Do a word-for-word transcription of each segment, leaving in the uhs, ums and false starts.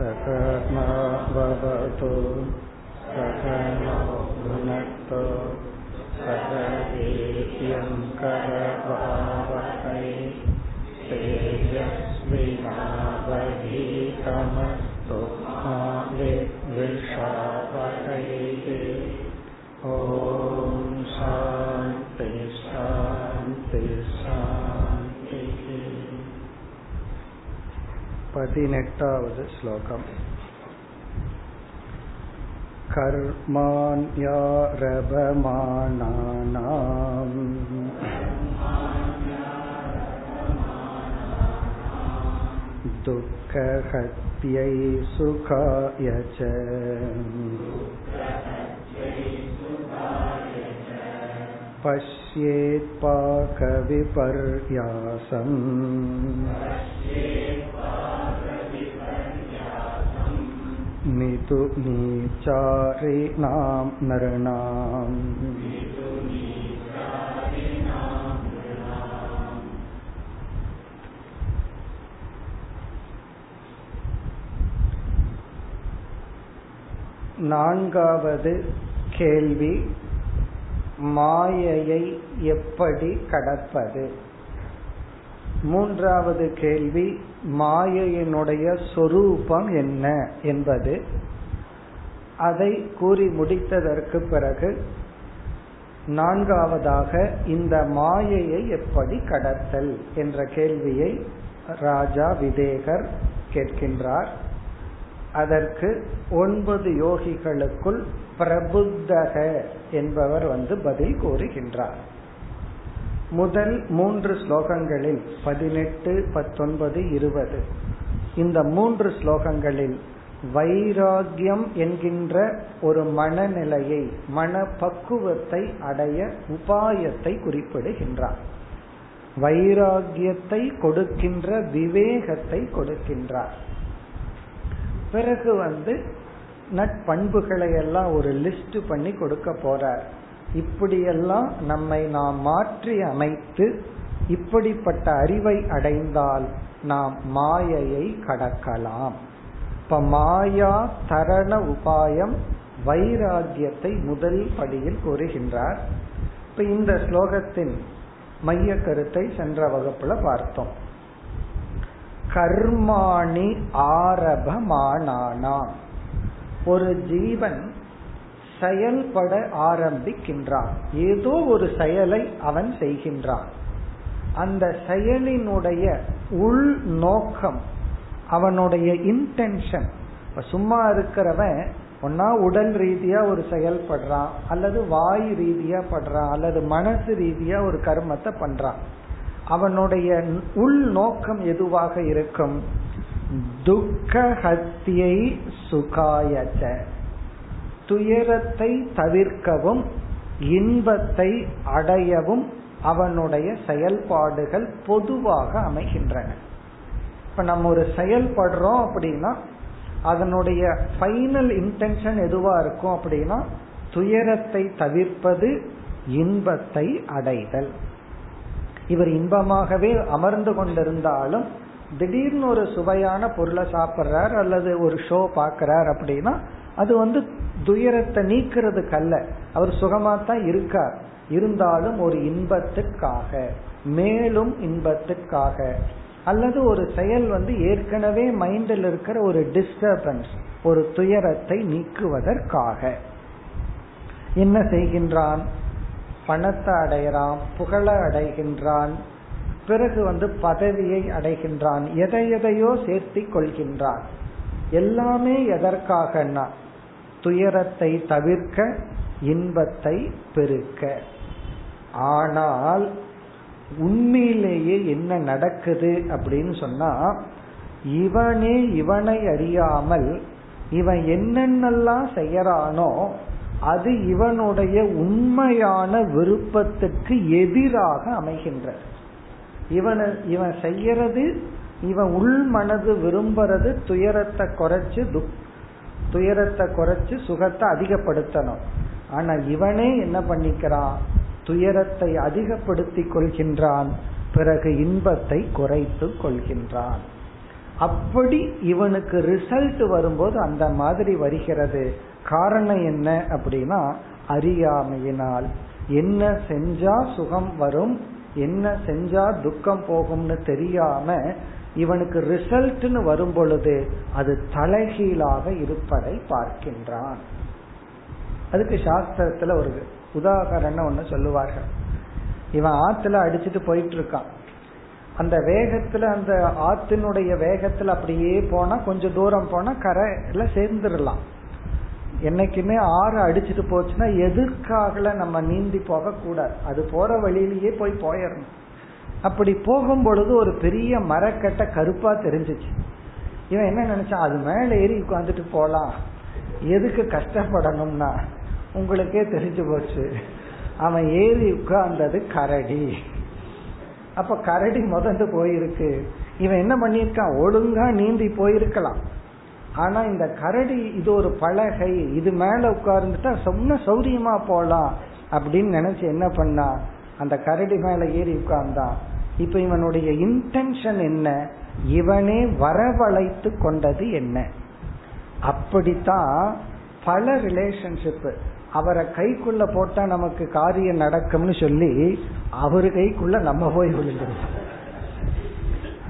சகமா வவது சகனோ புனக்து சகவீர்யம் கரவாவஹை தேஜஸ்வி நாவதீதமஸ்து மா வித்விஷாவஹை. ஓம் சாந்தி சாந்தி சாந்தி. பதினெட்டாவது ஸ்லோகம். கர்மாண்யாரபமானானாம் துக்கஹத்யை சுகாயச பஷ்யேத் பாகவிபர்யாசம் நிது நீச்சாரிணாம் நரணாம். நான்காவது கேள்வி, மாயையை எப்படி கடப்பது? மூன்றாவது கேள்வி, மாயையினுடைய சொரூபம் என்ன என்பது. அதை கூறி முடித்ததற்கு பிறகு நான்காவதாக இந்த மாயையை எப்படி கடத்தல் என்ற கேள்வியை ராஜா விதேகர் கேட்கின்றார். அதற்கு ஒன்பது யோகிகளுக்குள் பிரபுத்தக என்பவர் வந்து பதில் கூறுகின்றார். முதல் மூன்று ஸ்லோகங்களில் பதினெட்டு, பத்தொன்பது, இருபது இந்த மூன்று ஸ்லோகங்களில் வைராகியம் என்கின்ற ஒரு மனநிலையை, மனப்பக்குவத்தை அடைய உபாயத்தை குறிப்பிடுகின்றார். வைராகியத்தை கொடுக்கின்ற விவேகத்தை கொடுக்கின்றார். பிறகு வந்து நட்பண்புகளை எல்லாம் ஒரு லிஸ்ட் பண்ணி கொடுக்க போறார். இப்படியெல்லாம் நம்மை நாம் மாற்றி அமைத்து இப்படிப்பட்ட அறிவை அடைந்தால் நாம் மாயையை கடக்கலாம். இப்ப மாயா தரண உபாயம் வைராகியத்தை முதல் படியில் கூறுகின்றார். இப்ப இந்த ஸ்லோகத்தின் மைய கருத்தை சென்ற வகுப்புல பார்த்தோம். கர்மாணி ஆரபமானானாம், ஒரு ஜீவன் செயல்பட ஆரம்பிக்கின்றான். ஏதோ ஒரு செயலை அவன் செய்கின்றான். அந்த செயலினுடைய உள் நோக்கம், அவனுடைய இன்டென்ஷன். சும்மா இருக்கிறவன் ஒன்னா உடல் ரீதியா ஒரு செயல்படுறான், அல்லது வாயு ரீதியா படுறான், அல்லது மனசு ரீதியா ஒரு கர்மத்தை பண்றான். அவனுடைய உள் நோக்கம் எதுவாக இருக்கும்? துக்க ஹத்தியை சுகாயச்ச, துயரத்தை தவிர்க்கவும் இன்பத்தை அடையவும் அவனுடைய செயல்பாடுகள் பொதுவாக அமைகின்றன. இப்ப நம்ம ஒரு செயல்படுறோம் அப்படின்னா அதனுடைய ஃபைனல் இன்டென்ஷன் எதுவா இருக்கும் அப்படின்னா துயரத்தை தவிர்ப்பது, இன்பத்தை அடைதல். இவர் இன்பமாகவே அமர்ந்து கொண்டிருந்தாலும் திடீர்னு ஒரு சுவையான பொருளை சாப்பிட்றார் அல்லது ஒரு ஷோ பார்க்கிறார் அப்படின்னா அது வந்து துயரத்தை நீக்கிறதுக்கு அல்ல. அவர் சுகமாத்தான் இருக்கார், இருந்தாலும் ஒரு இன்பத்துக்காக, மேலும் இன்பத்துக்காக, அல்லது ஒரு செயல் வந்து ஏற்கனவே மைண்டில் இருக்கிற ஒரு டிஸ்டர்பன்ஸ், ஒரு துயரத்தை நீக்குவதற்காக என்ன செய்கின்றான்? பணத்தை அடைகிறான், புகழை அடைகின்றான், பிறகு வந்து பதவியை அடைகின்றான், எதை எதையோ சேர்த்தி கொள்கின்றான். எல்லாமே எதற்காகனா துயரத்தை தவிர்க்க, இன்பத்தை பெருக்க. ஆனால் உண்மையிலேயே என்ன நடக்குது அப்படின்னு சொன்னா, இவனே இவனை அறியாமல் இவன் என்னென்னலாம் செய்யறானோ அது இவனுடைய உண்மையான விருப்பத்துக்கு எதிராக அமைகின்றது. இவன் இவன் செய்யறது, இவன் உள் மனது விரும்புறது துயரத்தை குறைச்சு துக் துயரத்தை குறைச்சு சுகத்தை அதிகப்படுத்தணும். ஆனா இவனே என்ன பண்ணிக்கிறான்? துயரத்தை அதிகப்படுத்தி கொள்கின்றான், பிறகு இன்பத்தை குறைத்து கொள்கின்றான். அப்படி இவனுக்கு ரிசல்ட் வரும்போது அந்த மாதிரி வருகிறது. காரணம் என்ன அப்படின்னா அறியாமையினால். என்ன செஞ்சா சுகம் வரும், என்ன செஞ்சா துக்கம் போகும்னு தெரியாம இவனுக்கு ரிசல்ட்னு வரும் பொழுது அது தலைகீழாக இருப்பதை பார்க்கின்றான். அதுக்கு சாஸ்திரத்துல ஒரு உதாரணம் ஒண்ணு சொல்லுவார்கள். இவன் ஆத்துல அடிச்சுட்டு போயிட்டு இருக்கான். அந்த வேகத்துல, அந்த ஆத்தினுடைய வேகத்துல அப்படியே போனா கொஞ்சம் தூரம் போனா கரையில சேர்ந்துடலாம். என்னைக்குமே ஆறு அடிச்சுட்டு போச்சுன்னா எதிர்க்காக நம்ம நீந்தி போக கூடாது, அது போற வழியிலேயே போய் போயிடணும். அப்படி போகும் பொழுது ஒரு பெரிய மரக்கட்டை கருப்பா தெரிஞ்சிச்சு. இவன் என்ன நினைச்சான், அது மேல ஏறி உட்காந்துட்டு போலாம், எதுக்கு கஷ்டப்படணும்னா உங்களுக்கே தெரிஞ்சு போச்சு. அவன் ஏறி உட்கார்ந்தது கரடி. அப்ப கரடி முதந்து போயிருக்கு. இவன் என்ன பண்ணிருக்கான், ஒழுங்கா நீந்தி போயிருக்கலாம். ஆனா இந்த கரடி இது ஒரு பலகை, இது மேல உட்கார்ந்துட்டா சொன்ன சௌரியமா போலாம் அப்படின்னு நினைச்சு என்ன பண்ணா, அந்த கரடி மேல ஏறி உட்கார்ந்தான். இப்ப இவனுடைய இன்டென்ஷன் என்ன, இவனே வரவழைத்து கொண்டது என்ன. அப்படித்தான் பல ரிலேஷன்ஷிப், அவரை கைக்குள்ள போட்டா நமக்கு காரியம் நடக்கும்னு சொல்லி அவரு கைக்குள்ள நம்ம போய் விழுந்துருக்கோம்.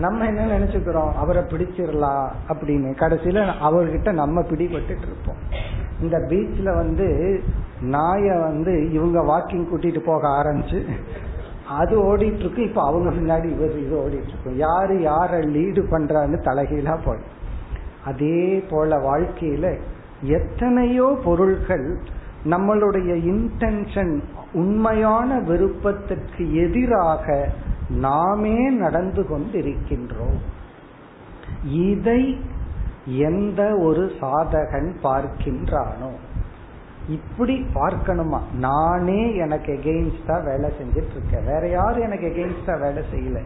நம்ம என்ன நினைச்சுக்கிறோம், அவரை பிடிச்சிடலாம் அப்படின்னு, கடைசியில அவர்கிட்ட நம்ம பிடிபட்டு இருப்போம். இந்த பீச்ல வந்து நாயை வந்து இவங்க வாக்கிங் கூட்டிட்டு போக ஆரம்பிச்சு, அது ஓடிட்டு இருக்கு. இப்ப அவங்க முன்னாடி இவர் இது ஓடிட்டு இருக்கும். யாரு யாரை லீடு பண்றான்னு தலைகீழா போய். அதே போல வாழ்க்கையில எத்தனையோ பொருள்கள் நம்மளுடைய இன்டென்ஷன், உண்மையான விருப்பத்திற்கு எதிராக நாமே நடந்து கொண்டிருக்கின்றோம். இதை எந்த ஒரு சாதகன் பார்க்கின்றானோ, இப்படி பார்க்கணுமா, நானே எனக்கு எகெயின்ஸ்டா வேலை செஞ்சிட்டு இருக்கேன், வேற யாரும் எனக்கு எகெயின்ஸ்டா வேலை செய்யல,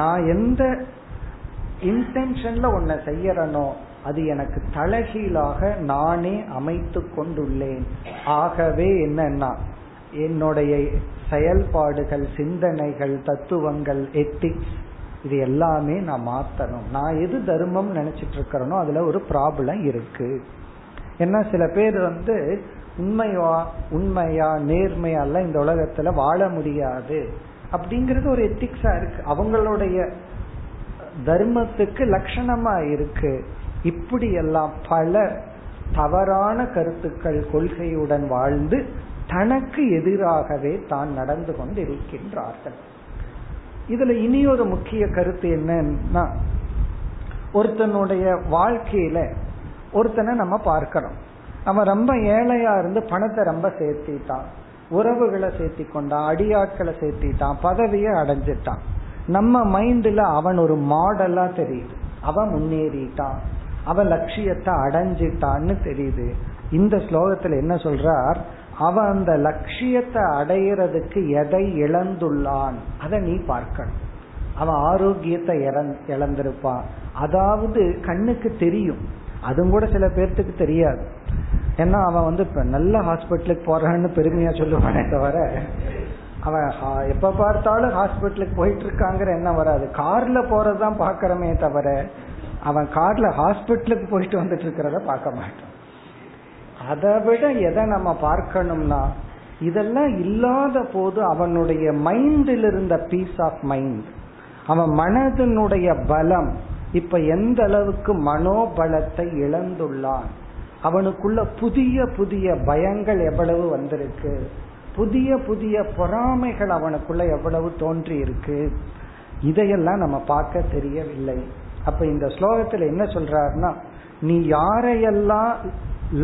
நான் எந்த இன்டென்ஷன்ல ஒன்ன செய்யறனோ அது எனக்கு தலைகீழாக நானே அமைத்து கொண்டுள்ளேன். ஆகவே என்னன்னா என்னுடைய செயல்பாடுகள், சிந்தனைகள், தத்துவங்கள், எத்திக்ஸ், இது எல்லாமே நான் மாத்தணும். நான் எது தர்மம் நினைச்சிட்டு இருக்கிறேனோ அதுல ஒரு ப்ராப்ளம் இருக்கு. ஏன்னா சில பேர் வந்து உண்மையா உண்மையா நேர்மையால இந்த உலகத்துல வாழ முடியாது அப்படிங்கறது ஒரு எத்திக்ஸா இருக்கு, அவங்களுடைய தர்மத்துக்கு லட்சணமா இருக்கு. இப்படி எல்லாம் பல தவறான கருத்துக்கள், கொள்கையுடன் வாழ்ந்து தனக்கு எதிராகவே தான் நடந்து கொண்டு இருக்கின்றார்கள். இதுல இனி ஒரு முக்கிய கருத்து என்னன்னா, ஒருத்தனுடைய வாழ்க்கையில ஒருத்தனை நம்ம பார்க்கிறோம், நம்ம ரொம்ப ஏழையா இருந்து பணத்தை ரொம்ப சேர்த்திட்டான், உறவுகளை சேர்த்தி கொண்டான், அடியாட்களை சேர்த்திட்டான், பதவியை அடைஞ்சிட்டான். நம்ம மைண்ட்ல அவன் ஒரு மாடலா தெரியுது, அவன் முன்னேறிட்டான், அவன் லட்சியத்தை அடைஞ்சிட்டான்னு தெரியுது. இந்த ஸ்லோகத்துல என்ன சொல்றார், அவன் அந்த லட்சியத்தை அடையிறதுக்கு எதை இழந்துள்ளான் அதை நீ பார்க்கணும். அவன் ஆரோக்கியத்தை இழந்திருப்பான், அதாவது கண்ணுக்கு தெரியும், அதுவும் கூட சில பேர்த்துக்கு தெரியாது. ஏன்னா அவன் வந்து இப்ப நல்ல ஹாஸ்பிட்டலுக்கு போறான்னு பெருமையா சொல்லுவானே தவிர, அவன் எப்ப பார்த்தாலும் ஹாஸ்பிட்டலுக்கு போயிட்டு இருக்காங்கிற என்ன வராது. கார்ல போறதுதான் பாக்கிறமே தவிர அவன் கார்ல ஹாஸ்பிட்டலுக்கு போயிட்டு வந்துட்டு இருக்கிறத பார்க்க மாட்டான். அதை விட எதை நம்ம பார்க்கணும்னா, இதெல்லாம் இல்லாத போது அவனுடைய மைண்டில் இருந்த பீஸ் ஆஃப் மைண்ட், அவன் மனதினுடைய பலம், இப்ப எந்த அளவுக்கு மனோபலத்தை இழந்துள்ளான், அவனுக்குள்ள புதிய புதிய பயங்கள் எவ்வளவு வந்திருக்கு, புதிய புதிய பொறாமைகள் அவனுக்குள்ள எவ்வளவு தோன்றி இருக்கு, இதையெல்லாம் நம்ம பார்க்க தெரியவில்லை. அப்ப இந்த ஸ்லோகத்துல என்ன சொல்றாருன்னா, நீ யாரையெல்லாம்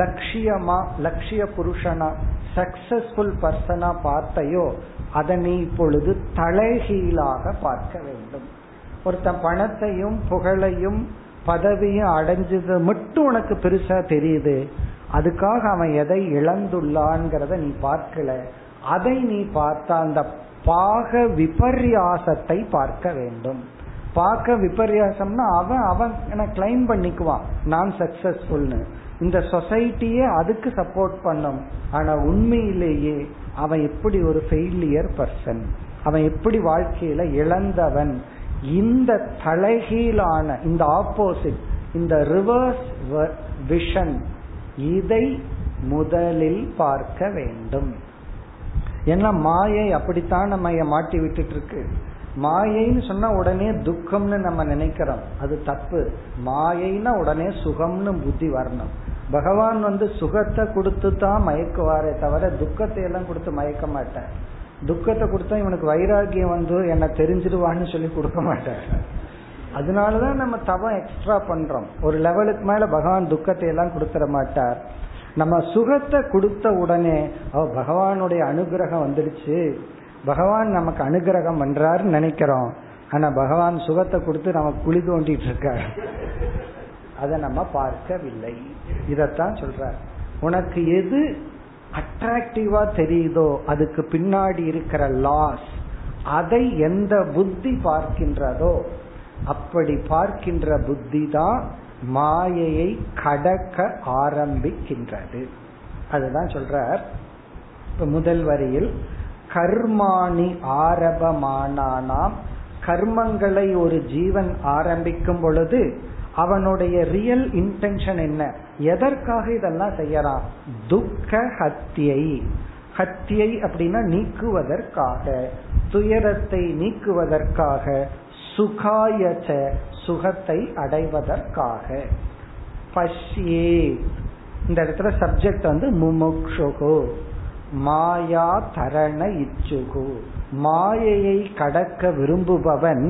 லட்சியமா, லட்சிய புருஷனா, சக்சஸ்ஃபுல் பர்சனா பார்த்தையோ அதை நீ இப்பொழுது தலைகீழாக பார்க்க வேண்டும். ஒருத்தன் பணத்தையும் புகழையும் பதவியும் அடைஞ்சது மட்டும் உனக்கு பெருசா தெரியுது, அதுக்காக அவன் எதை இழந்துள்ளான்ங்கிறத நீ பார்க்கல. அதை நீ பார்த்தா அந்த பாக விபர்யாசத்தை பார்க்க வேண்டும். பாக விபர்யாசம்னா அவன் அவன் கிளைம் பண்ணிக்குவான் நான் சக்சஸ்ஃபுல்னு, இந்த சொசைட்டியே அதுக்கு சப்போர்ட் பண்ணும். ஆனா உண்மையிலேயே அவன் எப்படி ஒரு ஃபெயிலியர் பர்சன், அவன் எப்படி வாழ்க்கையில இழந்தவன், இந்த தலைகீழான, இந்த ஆப்போசிட், இந்த ரிவர்ஸ் விஷன், இதை முதலில் பார்க்க வேண்டும். ஏன்னா மாயை அப்படித்தான் நம்ம மாட்டி விட்டுட்டு இருக்கு. மாயைன்னு சொன்னா உடனே துக்கம்னு நம்ம நினைக்கிறோம், அது தப்பு. மாயைன்னா உடனே சுகம்னு புத்தி வரணும். பகவான் வந்து சுகத்தை கொடுத்து தான் மயக்குவாரே தவிர துக்கத்தை எல்லாம் கொடுத்து மயக்க மாட்டார். துக்கத்தை கொடுத்தா இவனுக்கு வைராகியம் வந்து என்ன தெரிஞ்சிடுவான்னு சொல்லி கொடுக்க மாட்டார். அதனாலதான் நம்ம தவம் எக்ஸ்ட்ரா பண்றோம். ஒரு லெவலுக்கு மேல பகவான் துக்கத்தை எல்லாம் கொடுத்துட மாட்டார். நம்ம சுகத்தை கொடுத்த உடனே அவ பகவானுடைய அனுகிரகம் வந்துடுச்சு, பகவான் நமக்கு அனுகிரகம் பண்றாருன்னு நினைக்கிறோம். ஆனா பகவான் சுகத்தை கொடுத்து நம்ம குழி தோண்டிட்டு இருக்கார், அதை நம்ம பார்க்கவில்லை. இதத்தான் சொல்றார், உனக்கு எது அட்ராக்டிவா தெரியுதோ அதுக்கு பின்னாடி இருக்கிற லாஸ், அதை எந்த புத்தி பார்க்கின்றதோ அப்படி பார்க்கின்ற புத்தி தான் மாயையை கடக்க ஆரம்பிக்கின்றது. அதுதான் சொல்றார். இப்ப முதல் வரியில் கர்மாணி ஆரம்பமானானாம், கர்மங்களை ஒரு ஜீவன் ஆரம்பிக்கும் பொழுது அவனுடைய ரியல் இன்டென்ஷன் என்ன, எதற்காக இதெல்லாம் செய்யறான்? துக்க ஹத்தியை, ஹத்தியை அப்படின்னா நீக்குவதற்காக, துயரத்தை நீக்குவதற்காக, சுகாயச்ச சுகத்தை அடைவதற்காக. பஷ்யே, இந்த இடத்துல சப்ஜெக்ட் வந்து முமுக்ஷுகு, மாயா தரண இச்சுகு, மாயையை கடக்க விரும்புபவன்.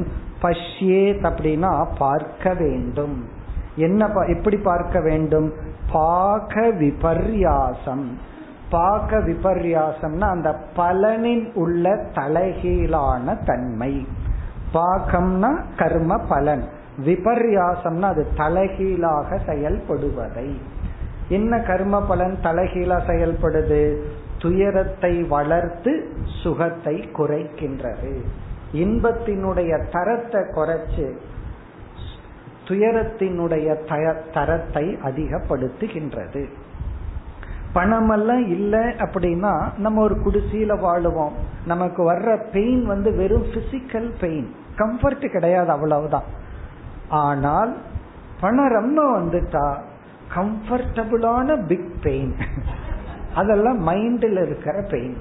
பஷ்யேத் அப்படின்னா பார்க்க வேண்டும். என்ன, எப்படி பார்க்க வேண்டும்? பாக விபர்யாசம். பாக விபர்யாசம்னா அந்த பலனின் உள்ள தலைகீழான தன்மை. பாகம்னா கர்ம பலன், விபர்யாசம்னா அது தலைகீழாக செயல்படுவதை. என்ன கர்ம பலன் தலைகீழா செயல்படுது? துயரத்தை வளர்த்து சுகத்தை குறைக்கின்றது. இன்பத்தினுடைய தரத்தை குறைச்சு துயரத்தினுடைய தரத்தை அதிகப்படுத்துகின்றது. பணமெல்லாம் இல்லை அப்படின்னா நம்ம ஒரு குடிசையில வாழுவோம். நமக்கு வர்ற பெயின் வந்து வெறும் பிசிக்கல் பெயின், கம்ஃபர்ட் கிடையாது, அவ்வளவுதான். ஆனால் பணம் ரொம்ப வந்துட்டா கம்ஃபர்டபுளான பிக் பெயின், அதெல்லாம் மைண்டில் இருக்கிற பெயின்,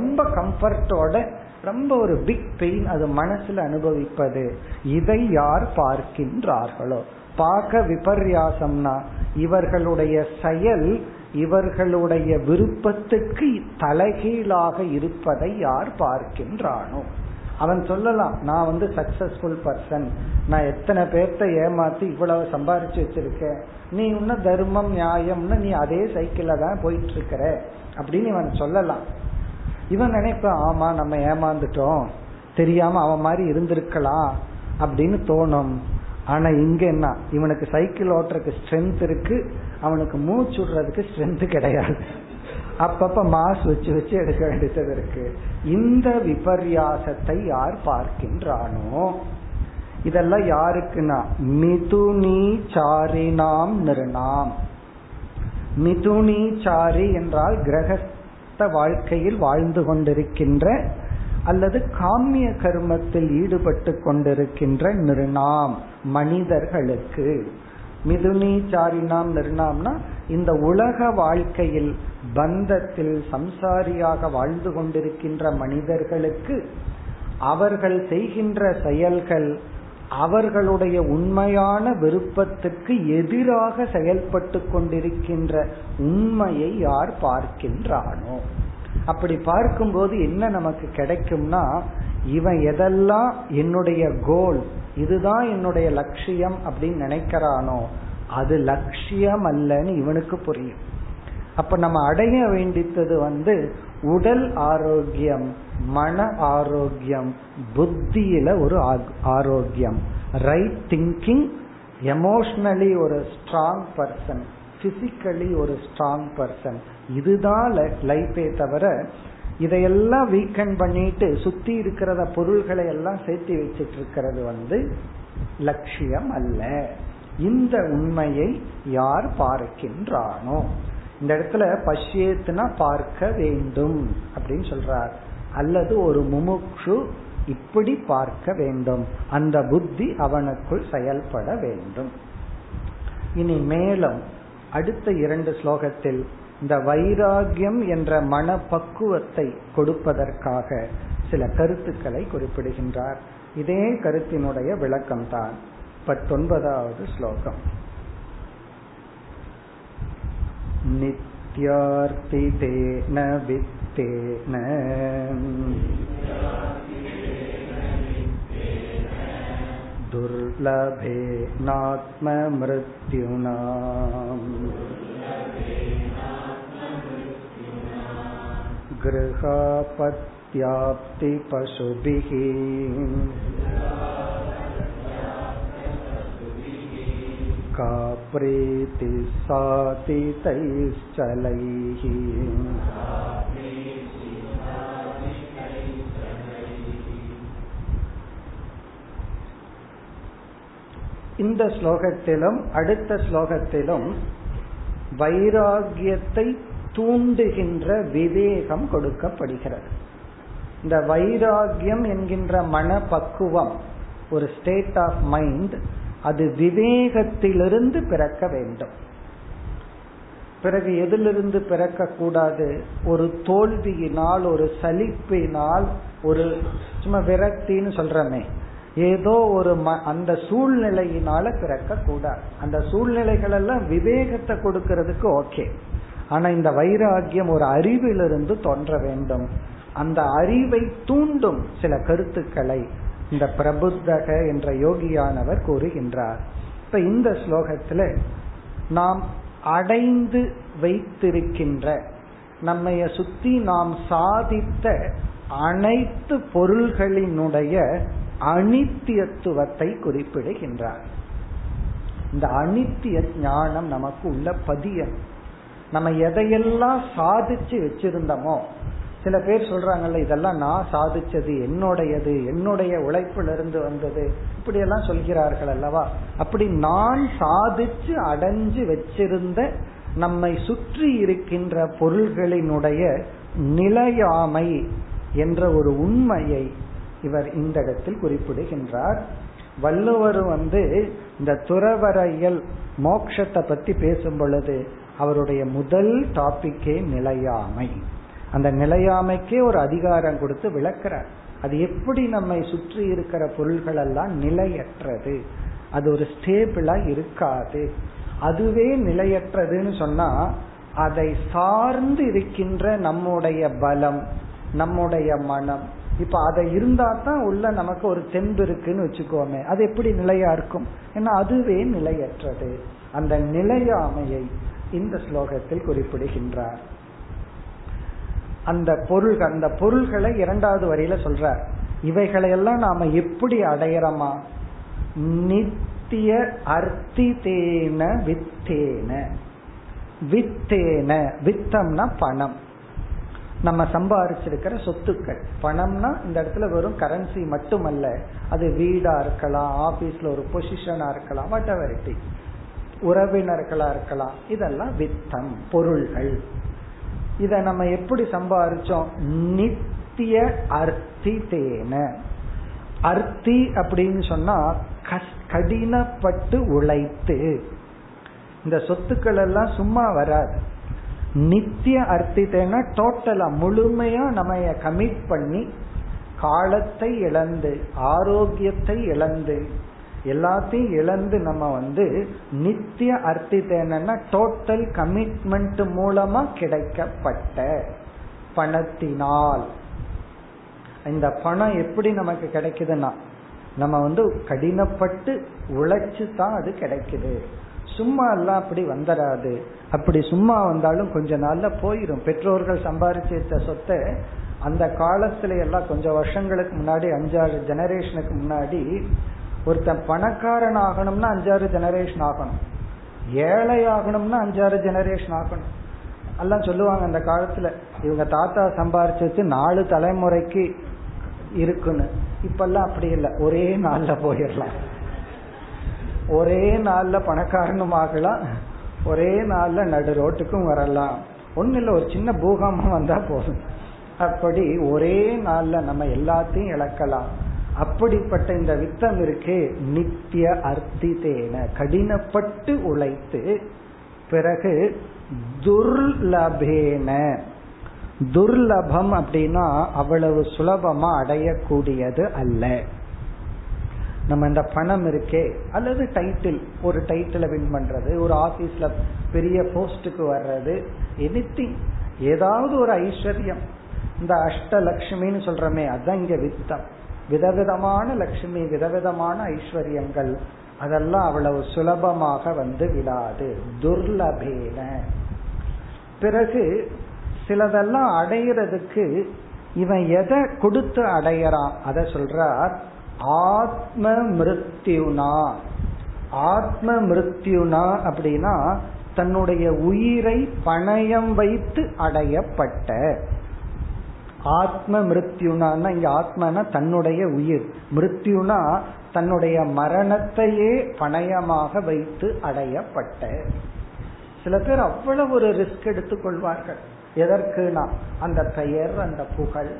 ரொம்ப கம்ஃபர்டோட ரொம்ப ஒரு பிக் பெயின் அது மனசுல அனுபவிப்பது. இதை யார் பார்க்கின்றார்களோ, பாக விபர்யாசம்னா இவர்களுடைய செயல் இவர்களுடைய விருப்பத்துக்கு தலைகீழாக இருப்பதை யார் பார்க்கின்றானோ அவன் சொல்லலாம், நான் வந்து சக்சஸ்ஃபுல் பர்சன், நான் எத்தனை பேர்த்த ஏமாத்தி இவ்வளவு சம்பாதிச்சு வச்சிருக்கேன், நீ உன்ன தர்மம் நியாயம்னு நீ அதே சைக்கிள்ல தான் போயிட்டு இருக்கிற அப்படின்னு இவன் சொல்லலாம். இவன் நினைப்ப, ஆமா நம்ம ஏமாந்துட்டோம், தெரியாம அவன் மாதிரி இருந்திருக்கலாம் அப்படின்னு தோணும். ஆனா இங்க என்ன, இவனுக்கு சைக்கிள் ஓட்டுறதுக்கு ஸ்ட்ரென்த் இருக்கு, அவனுக்கு மூச்சு விடுறதுக்கு ஸ்ட்ரென்த் கிடையாது. அப்பப்ப மாஸ் வச்சு வச்சு எடுக்க வேண்டியது இருக்கு. இந்த விபர்யாசத்தை யார் பார்க்கின்றானோ, இதெல்லாம் யாருக்குன்னா மிதுனி சாரினாம் நிர்ணாம். மிதுனி சாரி என்றால் கிரகஸ்த வாழ்க்கையில் வாழ்ந்து கொண்டிருக்கின்ற அல்லது காமிய கர்மத்தில் ஈடுபட்டு கொண்டிருக்கின்ற நிர்ணாம் மனிதர்களுக்கு. மிதுனி சாரினாம் நிர்ணாம்னா இந்த உலக வாழ்க்கையில் பந்தத்தில் சம்சாரியாக வாழ்ந்து கொண்டிருக்கின்ற மனிதர்களுக்கு அவர்கள் செய்கின்ற செயல்கள் அவர்களுடைய உண்மையான விருப்பத்துக்கு எதிராக செயல்பட்டு கொண்டிருக்கின்ற உண்மையை யார் பார்க்கின்றானோ. அப்படி பார்க்கும்போது என்ன நமக்கு கிடைக்கும்னா, இவன் எதெல்லாம் என்னுடைய கோல், இதுதான் என்னுடைய லட்சியம் அப்படின்னு நினைக்கிறானோ அது லட்சியம் அல்லன்னு இவனுக்கு புரியும். அப்ப நம்ம அடைய வேண்டித்தது வந்து உடல் ஆரோக்கியம், மன ஆரோக்கியம், புத்தியில ஒரு ஆரோக்கியம், ரைட் திங்கிங், எமோஷனலி ஒரு ஸ்ட்ராங் பர்சன், பிசிக்கலி ஒரு ஸ்ட்ராங் பர்சன். இதுதான் லைஃபே தவிர இதையெல்லாம் வீக்கெண்ட் பண்ணிட்டு சுத்தி இருக்கிறத பொருள்களை எல்லாம் சேர்த்து வச்சிட்டு இருக்கிறது வந்து லட்சியம் அல்ல. இந்த உண்மையை யார் பார்க்கின்றானோ, இந்த இடத்துல பஷ்யேத்னா பார்க்க வேண்டும் அப்படின்னு சொல்றார். அல்லது ஒரு முமுக்ஷு இப்படி பார்க்க வேண்டும். அந்த புத்தி அவனுக்குள் செயல்பட வேண்டும். இனி மேலும் அடுத்த இரண்டு ஸ்லோகத்தில் இந்த வைராகியம் என்ற மனப்பக்குவத்தை கொடுப்பதற்காக சில கருத்துக்களை குறிப்பிடுகின்றார். இதே கருத்தினுடைய விளக்கம்தான் பத்தொன்பதாவது ஸ்லோகம். நித்யார்த்திதேன வித்தேன துர்லபே நாத்ம மிருத்யுனாம் கிருஹாபத்யாப்தி பசுபிஹி காப்ரீதி சாதி தைஷ்சலைஹி. இந்த ஸ்லோகத்திலும் அடுத்த ஸ்லோகத்திலும் வைராகியத்தை தூண்டுகின்ற விவேகம் கொடுக்கப்படுகிறது. இந்த வைராகியம் என்கின்ற மனப்பக்குவம் ஒரு ஸ்டேட் ஆஃப் மைண்ட், அது விவேகத்திலிருந்து பிறக்க வேண்டும். பிறகு எதிலிருந்து பிறக்க கூடாது? ஒரு தோல்வியினால், ஒரு சலிப்பினால், ஒரு சும்மா விரக்தின்னு சொல்றமே, ஏதோ ஒரு அந்த சூழ்நிலையினால பிறக்க கூடாது. அந்த சூழ்நிலைகள் எல்லாம் விவேகத்தை கொடுக்கறதுக்கு ஓகே. ஆனா இந்த வைராகியம் ஒரு அறிவிலிருந்து தோன்ற வேண்டும். அந்த அறிவை தூண்டும் சில கருத்துக்களை இந்த பிரபுத்தக என்ற யோகியானவர் கூறுகின்றார். இப்ப இந்த ஸ்லோகத்துல நாம் அடைந்து வைத்திருக்கின்ற, நம்மைய சுத்தி நாம் சாதித்த அனைத்து பொருள்களினுடைய அனித்தியத்துவத்தை குறிப்பிடுகின்றார். இந்த அனித்திய ஞானம் நமக்கு உள்ள பதியம். நம்ம எதையெல்லாம் சாதிச்சு வச்சிருந்தோமோ, சில பேர் சொல்றாங்கல்ல, இதெல்லாம் நான் சாதிச்சது, என்னுடையது, என்னுடைய உழைப்பிலிருந்து வந்தது, இப்படி எல்லாம் சொல்கிறார்கள் அல்லவா. அப்படி நான் சாதிச்சு அடைஞ்சு வச்சிருந்த நம்மை சுற்றி இருக்கின்ற பொருள்களினுடைய நிலையாமை என்ற ஒரு உண்மையை இவர் இந்த இடத்தில் குறிப்பிடுகின்றார். வள்ளுவர் வந்து இந்த துறவரையல் மோட்சத்தை பத்தி பேசும் பொழுது அவருடைய முதல் டாபிக்கே நிலையாமை. அந்த நிலையாமைக்கே ஒரு அதிகாரம் கொடுத்து விளக்கிறார். அது எப்படி நம்மை சுற்றி இருக்கிற பொருள்கள் எல்லாம் நிலையற்றது, அது ஒரு ஸ்டேபிளா இருக்காது. அதுவே நிலையற்றதுன்னு சொன்னா அதை சார்ந்து இருக்கின்ற நம்முடைய பலம், நம்முடைய மனம், இப்ப அதை இருந்தா தான் உள்ள நமக்கு ஒரு தெம்பு இருக்குன்னு வச்சுக்கோமே, அது எப்படி நிலையா இருக்கும்? ஏன்னா அதுவே நிலையற்றது. அந்த நிலையாமையை இந்த ஸ்லோகத்தில் குறிப்பிடுகின்றார். அந்த பொருள்கள், அந்த பொருள்களை இரண்டாவது வரியில சொல்றார். இவைகளையெல்லாம் நாம எப்படி அடையறோமா? நித்திய அர்த்திதேன வித்தேன. வித்தேன, வித்தம்னா பணம், நம்ம சம்பாதிச்சிருக்கிற சொத்துக்கள். பணம்னா இந்த இடத்துல வெறும் கரன்சி மட்டுமல்ல, அது வீடா இருக்கலாம், ஆபீஸ்ல ஒரு பொசிஷனா இருக்கலாம், வாட் எவர் இட் இஸ், உறவினர்களா இருக்கலாம், இதெல்லாம் வித்தம், பொருள்கள். இத நம்ம எப்படி சம்பாதிச்சோம்? நித்திய அர்த்திதேன. அர்த்தி அப்படின்னு சொன்னா கடினப்பட்டு உழைத்து. இந்த சொத்துக்கள் எல்லாம் சும்மா வராது. நித்திய அர்த்திதேன டோட்டலா, முழுமையா நம்ம கமிட் பண்ணி, காலத்தை இழந்து, ஆரோக்கியத்தை இழந்து, எல்லாத்தையும் இழந்து நம்ம வந்து நித்திய அர்த்திதேன டோட்டல் கமிட்மெண்ட் மூலமா கிடைக்கப்பட்ட பணத்தினால். இந்த பணம் எப்படி நமக்கு கிடைக்குதுன்னா, நம்ம வந்து கடினப்பட்டு உழைச்சு தான் அது கிடைக்குது. சும்மா எல்லாம் அப்படி வந்துடாது. அப்படி சும்மா வந்தாலும் கொஞ்ச நாள்ல போயிடும். பெற்றோர்கள் சம்பாரிச்சு வச்ச சொத்தை அந்த காலத்துல எல்லாம், கொஞ்சம் வருஷங்களுக்கு முன்னாடி, அஞ்சாறு ஜெனரேஷனுக்கு முன்னாடி, ஒருத்தன் பணக்காரன் ஆகணும்னா அஞ்சாறு ஜெனரேஷன் ஆகணும், ஏழை ஆகணும்னா அஞ்சாறு ஜெனரேஷன் ஆகணும் எல்லாம் சொல்லுவாங்க அந்த காலத்துல. இவங்க தாத்தா சம்பாரிச்சு வச்சு நாலு தலைமுறைக்கு இருக்குன்னு. இப்பெல்லாம் அப்படி இல்லை, ஒரே நாள்ல போயிடலாம். ஒரே நாள்ல பணக்காரனும் ஆகலாம், ஒரே நாள்ல நடு ரோட்டுக்கும் வரலாம். ஒன்னும் இல்லை, ஒரு சின்ன பூகம்பம் வந்தா போதும், அப்படி ஒரே நாள்ல நம்ம எல்லாத்தையும் இழக்கலாம். அப்படிப்பட்ட இந்த வித்தம் இருக்கு நித்திய அர்த்திதேன கடினப்பட்டு உழைத்து, பிறகு துர்லபேன, துர்லபம் அப்படின்னா அவ்வளவு சுலபமா அடையக்கூடியது அல்ல. நம்ம இந்த பணம் இருக்கே அல்லது டைட்டில், ஒரு டைட்டில வின் பண்றது, ஒரு ஆபீஸ்ல பெரிய போஸ்டுக்கு வர்றது, எனிதிங் ஏதாவது ஒரு ஐஸ்வர்யம். இந்த அஷ்டலட்சுமின்னு சொல்றமே அதுதான் இங்க வித்தம். விதவிதமான லட்சுமி, விதவிதமான ஐஸ்வர்யங்கள், அதெல்லாம் அவ்வளவு சுலபமாக வந்து விடாது. துர்லபேன. பிறகு சிலதெல்லாம் அடையிறதுக்கு இவன் எதை கொடுத்து அடையறான் அதை சொல்றார். ஆத்ம மிருத்யுனா. ஆத்ம மிருத்யுனா அப்படின்னா தன்னுடைய உயிரை பணயம் வைத்து அடையப்பட்ட. ஆத்ம மிருத்யுனான்னா இங்க ஆத்மனா தன்னுடைய உயிர், மிருத்யுனா தன்னுடைய மரணத்தையே பணயமாக வைத்து அடையப்பட்ட. சில பேர் அவ்வளவு ஒரு ரிஸ்க் எடுத்துக் கொள்வார்கள். எதற்குனா அந்த பெயர், அந்த புகழ்,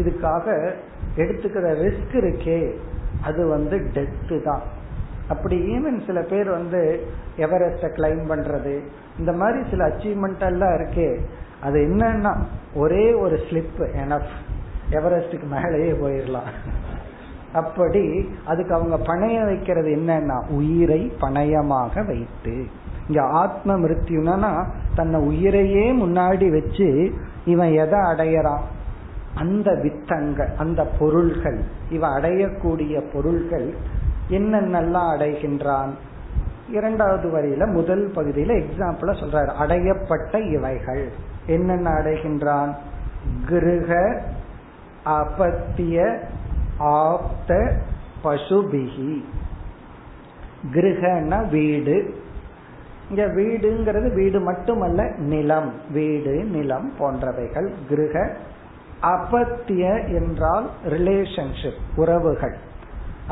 இதுக்காக எடுத்துக்கிற ரிஸ்க் இருக்கே அது வந்து டெத்து தான். அப்படி ஈவன் சில பேர் வந்து எவரெஸ்ட கிளைம் பண்றது, இந்த மாதிரி சில அச்சீவ்மெண்ட் எல்லாம் இருக்கே, அது என்னன்னா ஒரே ஒரு ஸ்லிப் எனஃப், எவரெஸ்டுக்கு மேலேயே போயிடலாம். அப்படி அதுக்கு அவங்க பணையம் வைக்கிறது என்னன்னா உயிரை பணையமாக வைத்து. இங்க ஆத்ம மிருத்யுனா தன்னை உயிரையே முன்னாடி வச்சு இவன் எதை அடையறான், அந்த வித்தங்கள், அந்த பொருள்கள், இவன் அடையக்கூடிய பொருள்கள் என்னென்னலாம் அடைகின்றான். இரண்டாவது வரியில முதல் பகுதியில எக்ஸாம்பிளா சொல்றாரு அடையப்பட்ட இவைகள் என்னென்ன அடைகின்றான். கிருஹ அபத்திய ஆப்த பசுபிகி. கிருஹன்னா வீடு. இங்க வீடுங்கிறது வீடு மட்டுமல்ல, நிலம், வீடு நிலம் போன்றவைகள். கிருஹ அபத்திய என்றால் ரிலேஷன்ஷிப், உறவுகள்.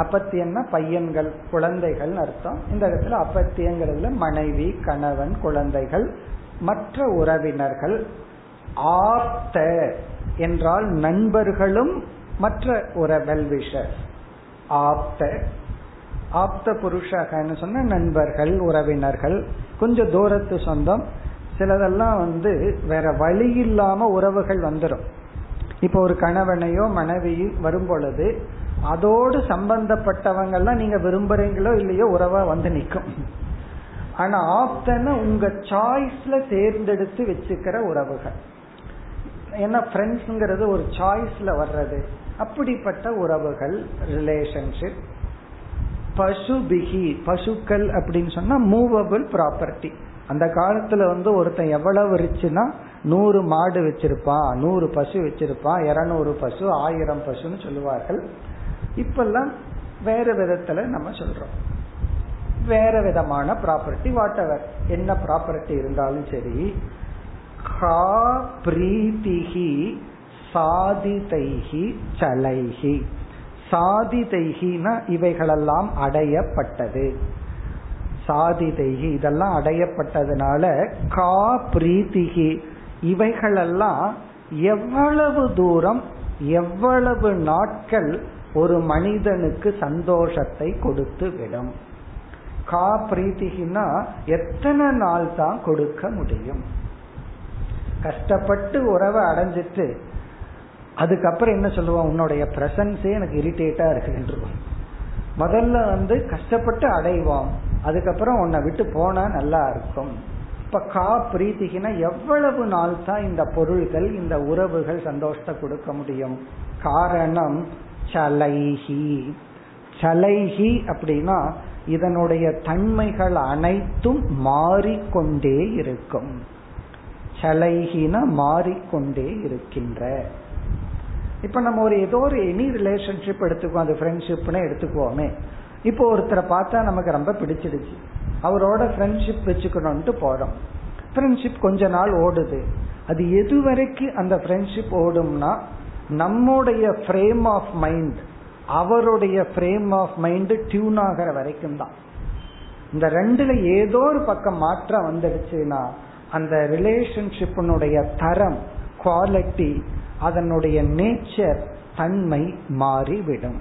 அப்பத்தியன்னா பையன்கள், குழந்தைகள் அர்த்தம். இந்த இடத்துல அப்பத்தியங்கிறதுல மனைவி, கணவன், குழந்தைகள், மற்ற உறவினர்கள். ஆப்த என்றால் நண்பர்களும் மற்ற உறவல் விஷ. ஆப்த ஆப்த புருஷகன்னு சொன்ன நண்பர்கள், உறவினர்கள், கொஞ்சம் தூரத்து சொந்தம். சிலதெல்லாம் வந்து வேற வழி இல்லாம உறவுகள் வந்துடும். இப்போ ஒரு கணவனையோ மனைவியோ வரும் பொழுது அதோடு சம்பந்தப்பட்டவங்கெல்லாம் நீங்க விரும்புறீங்களோ இல்லையோ உறவா வந்து நிற்கும். ஆனா ஆப்தன்னா உங்க சாய்ஸ்ல தேர்ந்தெடுத்து வச்சுக்கிற உறவுகள். ஏன்னா ஃப்ரெண்ட்ஸ்ங்கிறது ஒரு சாய்ஸ்ல வர்றது. அப்படிப்பட்ட உறவுகள், ரிலேஷன்ஷிப். பசுபிகி, பசுக்கள் அப்படின்னு சொன்னா மூவபிள் ப்ராப்பர்ட்டி. அந்த காலத்துல வந்து ஒருத்தன் எவ்வளவு ரிச்சுன்னா நூறு மாடு வச்சிருப்பான், நூறு பசு வச்சிருப்பான், இருநூறு பசு, ஆயிரம் பசுன்னு சொல்லுவார்கள். இப்பெல்லாம் வேற விதத்துல நம்ம சொல்றோம், வேற விதமான ப்ராப்பர்ட்டி. வாட் எவர் என்ன ப்ராப்பர்ட்டி இருந்தாலும் சரி. கா பிரீதிஹி சாதிதைஹி சலைஹி. சாதிதைஹினா இவைகளெல்லாம் அடையப்பட்டது. சாதிதைஹி இதெல்லாம் அடையப்பட்டதுனால கா பிரீதிஹி இவைகளெல்லாம் எவ்வளவு தூரம், எவ்வளவு நாட்கள் ஒரு மனிதனுக்கு சந்தோஷத்தை கொடுத்து விடும். கா பிரீத்திகினா எத்தனை நாள் தான் கொடுக்க முடியும். கஷ்டப்பட்டு உறவை அடைஞ்சிட்டு அதுக்கப்புறம் என்ன சொல்லுவோம், உன்னுடைய பிரசன்ஸே எனக்கு இரிட்டேட்டா இருக்குன்றோம். முதல்ல வந்து கஷ்டப்பட்டு அடைவோம், அதுக்கப்புறம் உன்னை விட்டு போனா நல்லா இருக்கும். இப்ப கா பிரீத்திகினா எவ்வளவு நாள் தான் இந்த பொருள்கள், இந்த உறவுகள் சந்தோஷத்தை கொடுக்க முடியும். காரணம் சலைஹி. சலைஹி அப்படின்னா இதனுடைய தன்மைகள் அனைத்தும் மாறிக்கொண்டே இருக்கும். சலைஹினா மாறிக்கொண்டே இருக்கின்ற. இப்ப நம்ம ஒரு ஏதோ ஒரு எனி ரிலேஷன்ஷிப் எடுத்துக்குவோம், அது ஃப்ரெண்ட்ஷிப்னே எடுத்துக்குவோமே. இப்போ ஒருத்தரை பார்த்தா நமக்கு ரொம்ப பிடிச்சிடுச்சு, அவரோட ஃப்ரெண்ட்ஷிப் வச்சுக்கணும்ட்டு போறோம். ஃப்ரெண்ட்ஷிப் கொஞ்ச நாள் ஓடுது. அது எது வரைக்கும் அந்த ஃப்ரெண்ட்ஷிப் ஓடும்னா நம்முடைய ஃப்ரேம் ஆஃப் மைண்ட் அவருடைய ஃப்ரேம் ஆஃப் மைண்ட் டியூன் ஆகிற வரைக்கும் தான். இந்த ரெண்டுல ஏதோ ஒரு பக்கம் மாற்றம் வந்துடுச்சுன்னா அந்த ரிலேஷன்ஷிப்னுடைய தரம் குவாலிட்டி, அதனுடைய நேச்சர், தன்மை மாறிவிடும்.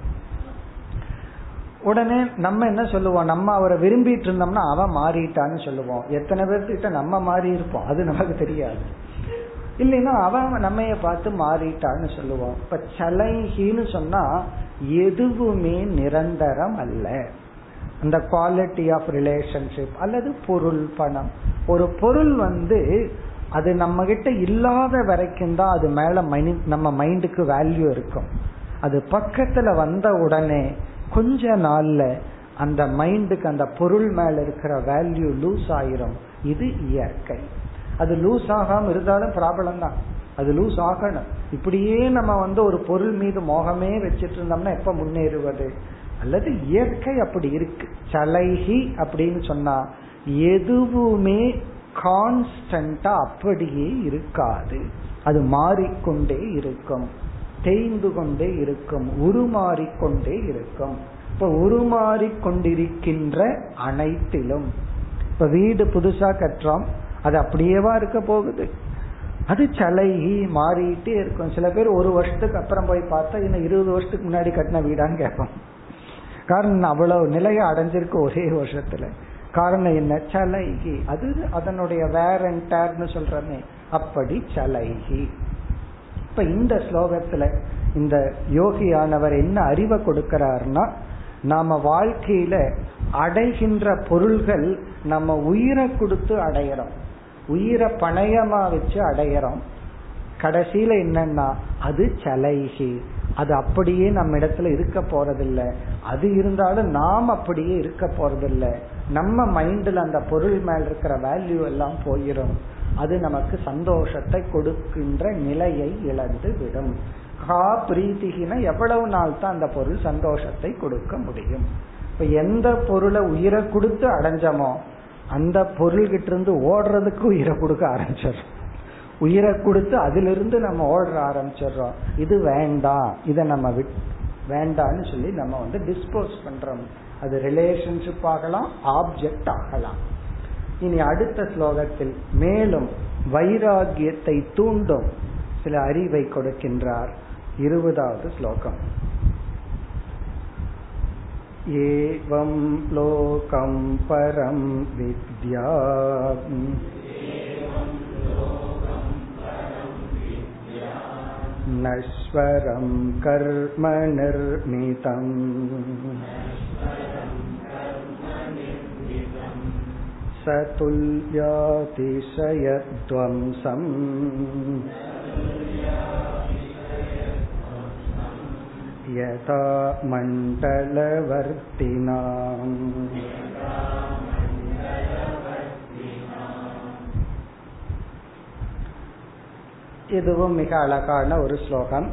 உடனே நம்ம என்ன சொல்லுவோம், நம்ம அவரை விரும்பிட்டு இருந்தோம்னா அவன் மாறிட்டான்னு சொல்லுவோம். எத்தனை பேர்த்திட்ட நம்ம மாறி இருப்போம், அது நமக்கு தெரியாது. இல்லைன்னா அவன் நம்ம பார்த்து மாறிட்டான்னு சொல்லுவோம். இப்ப சலைஹின்னு சொன்னா எதுவுமே நிரந்தரம் அல்ல. அந்த குவாலிட்டி ஆஃப் ரிலேஷன்ஷிப் அல்லது பொருள், பணம், ஒரு பொருள் வந்து அது நம்ம கிட்ட இல்லாத வரைக்கும் தான் அது மேல நம்ம மைண்டுக்கு வேல்யூ இருக்கும். அது பக்கத்துல வந்த உடனே கொஞ்ச நாள்ல அந்த மைண்டுக்கு அந்த பொருள் மேல இருக்கிற வேல்யூ லூஸ் ஆயிரும். இது இயற்கை. அது லூஸ் ஆகாம இருந்தாலும் ப்ராப்ளம் தான். அது லூஸ் ஆகணும். இப்படியே நம்ம வந்து ஒரு பொருள் மீது மோகமே வச்சிட்டு இருந்தோம்னா எப்ப முன்னேறுவது? அல்லது இயற்கை அப்படி இருக்கு. சலைஹி அப்படின்னு சொன்னா எதுவுமே கான்ஸ்டன்டா அப்படியே இருக்காது, அது மாறிக்கொண்டே இருக்கும், தேய்ந்து கொண்டே இருக்கும், உருமாறிக்கொண்டே இருக்கும். இப்ப உருமாறிக்கொண்டிருக்கின்ற அனைத்திலும், இப்ப வீடு புதுசா கட்டுறோம், அது அப்படியேவா இருக்க போகுது? அது சலைகி மாறிட்டே இருக்கும். சில பேர் ஒரு வருஷத்துக்கு அப்புறம் போய் பார்த்தா இன்னும் இருபது வருஷத்துக்கு முன்னாடி கட்டின வீடான்னு கேட்போம். காரணம் அவ்வளவு நிலையை அடைஞ்சிருக்கு ஒரே வருஷத்துல. காரணம் என்ன? சலைகி. அது அதனுடைய வேர் அண்ட் டேர்னு சொல்றமே, அப்படி சலைகி. இப்ப இந்த ஸ்லோகத்துல இந்த யோகியானவர் என்ன அறிவை கொடுக்கிறார்னா, நாம வாழ்க்கையில அடைகின்ற பொருள்கள் நம்ம உயிரை கொடுத்து அடையறோம், உயிரை பணயமா வச்சு அடையறோம். கடைசியில என்னன்னா அது சலைகி, அது அப்படியே நம்ம இடத்துல இருக்க போறதில்லை. அது இருந்தாலும் நாம் அப்படியே இருக்க போறதில்லை. நம்ம மைண்ட்ல அந்த பொருள் மேல இருக்கிற வேல்யூ எல்லாம் போயிடும். அது நமக்கு சந்தோஷத்தை கொடுக்கின்ற நிலையை இழந்து விடும். கா பிரீத்திகின எவ்வளவு நாள் தான் அந்த பொருள் சந்தோஷத்தை கொடுக்க முடியும்? இப்ப எந்த பொருளை உயிரை கொடுத்து அடைஞ்சமோ அந்த பொருள்கிட்ட இருந்து ஓடுறதுக்கு உயிரை கொடுக்க ஆரம்பிச்சிடும். உயிரை கொடுத்து அதிலிருந்து நம்ம ஓடுற ஆரம்பிச்சிடறோம். இது வேண்டாம், இதை நம்ம வேண்டான்னு சொல்லி நம்ம வந்து டிஸ்போஸ் பண்றோம். அது ரிலேஷன்ஷிப் ஆகலாம், ஆப்ஜெக்ட் ஆகலாம். இனி அடுத்த ஸ்லோகத்தில் மேலும் வைராகியத்தை தூண்டும் சில அறிவை கொடுக்கின்றார். இருபதாவது ஸ்லோகம். ஏவம் லோகம் பரம் வித்யா நஸ்வரம் கர்ம நிர்மிதம் சதுல்யாதிசயத்வம்சம் யதா மண்டலவர்த்தினாம். இதுவும் மிக அழகான ஒரு ஸ்லோகம்.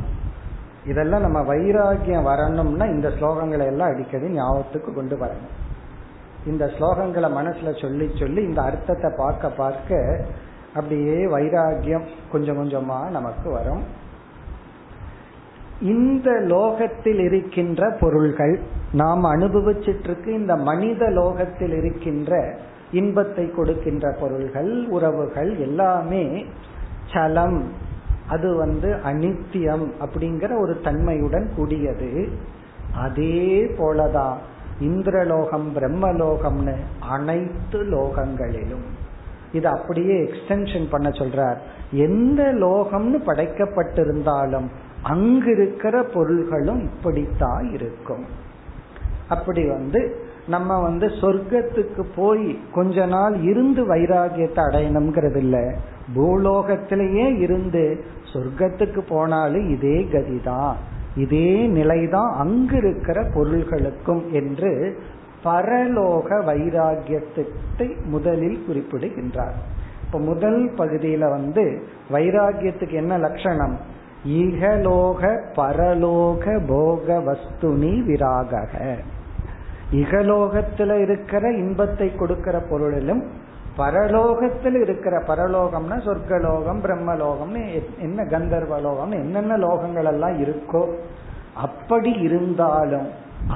இதெல்லாம் நம்ம வைராகியம் வரணும்னா இந்த ஸ்லோகங்களை எல்லாம் அடிக்கடி ஞாபகத்துக்கு கொண்டு வரணும். இந்த ஸ்லோகங்களை மனசுல சொல்லி சொல்லி இந்த அர்த்தத்தை பார்க்க பார்க்க அப்படியே வைராகியம் கொஞ்சம் கொஞ்சமா நமக்கு வரும். இந்த லோகத்தில் இருக்கின்ற பொருள்கள், நாம் அனுபவிச்சுட்டு இருக்கு இந்த மனித லோகத்தில் இருக்கின்ற இன்பத்தை கொடுக்கின்ற பொருள்கள், உறவுகள் எல்லாமே சலம், அது வந்து அனித்தியம் அப்படிங்கிற ஒரு தன்மையுடன் கூடியது. அதே போலதான் இந்திரலோகம், பிரம்மலோகம்னு அனைத்து லோகங்களிலும் இது அப்படியே எக்ஸ்டென்ஷன் பண்ண சொல்றார். எந்த லோகம்னு படைக்கப்பட்டிருந்தாலும் அங்கிருக்கிற பொருள்களும் இப்படித்தான் இருக்கும். அப்படி வந்து நம்ம வந்து சொர்க்கத்துக்கு போய் கொஞ்ச நாள் இருந்து வைராகியத்தை அடையணுங்கிறது இல்லை. பூலோகத்திலேயே இருந்து சொர்க்கத்துக்கு போனாலும் இதே கதிதான், இதே நிலைதான் அங்கிருக்கிற பொருள்களுக்கும் என்று பரலோக வைராகியத்தை முதலில் குறிப்பிடுகின்றார். இப்ப முதல் பகுதியில வந்து வைராகியத்துக்கு என்ன லட்சணம்? இகலோக பரலோக போக வஸ்துனி விராக. இகலோகத்துல இருக்கிற இன்பத்தை கொடுக்கிற பொருளிலும் பரலோகத்தில் இருக்கிற, பரலோகம்னா சொர்க்கலோகம், பிரம்மலோகம்னு என்ன, கந்தர்வலோகம், என்னென்ன லோகங்கள் எல்லாம் இருக்கோ, அப்படி இருந்தாலும்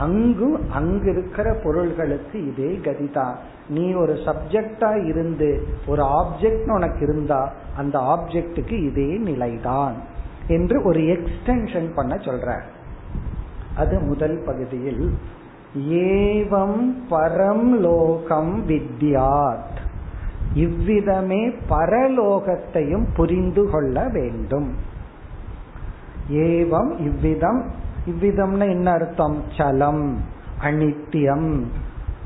அங்கும் அங்கு இருக்கிற பொருள்களுக்கு இதே கதிதான். நீ ஒரு சப்ஜெக்டா இருந்து ஒரு ஆப்ஜெக்ட் உனக்கு இருந்தா அந்த ஆப்ஜெக்டுக்கு இதே நிலைதான் என்று ஒரு எக்ஸ்டென்ஷன் பண்ண சொல்ற. அது முதல் பகுதியில். ஏவம் பரம் லோகம் வித்யாத், இவ்விதமே பரலோகத்தையும் புரிந்து கொள்ள வேண்டும். ஏவம் இவ்விதம், இவ்விதம்னா என்ன அர்த்தம்? சலம், அனித்தியம்,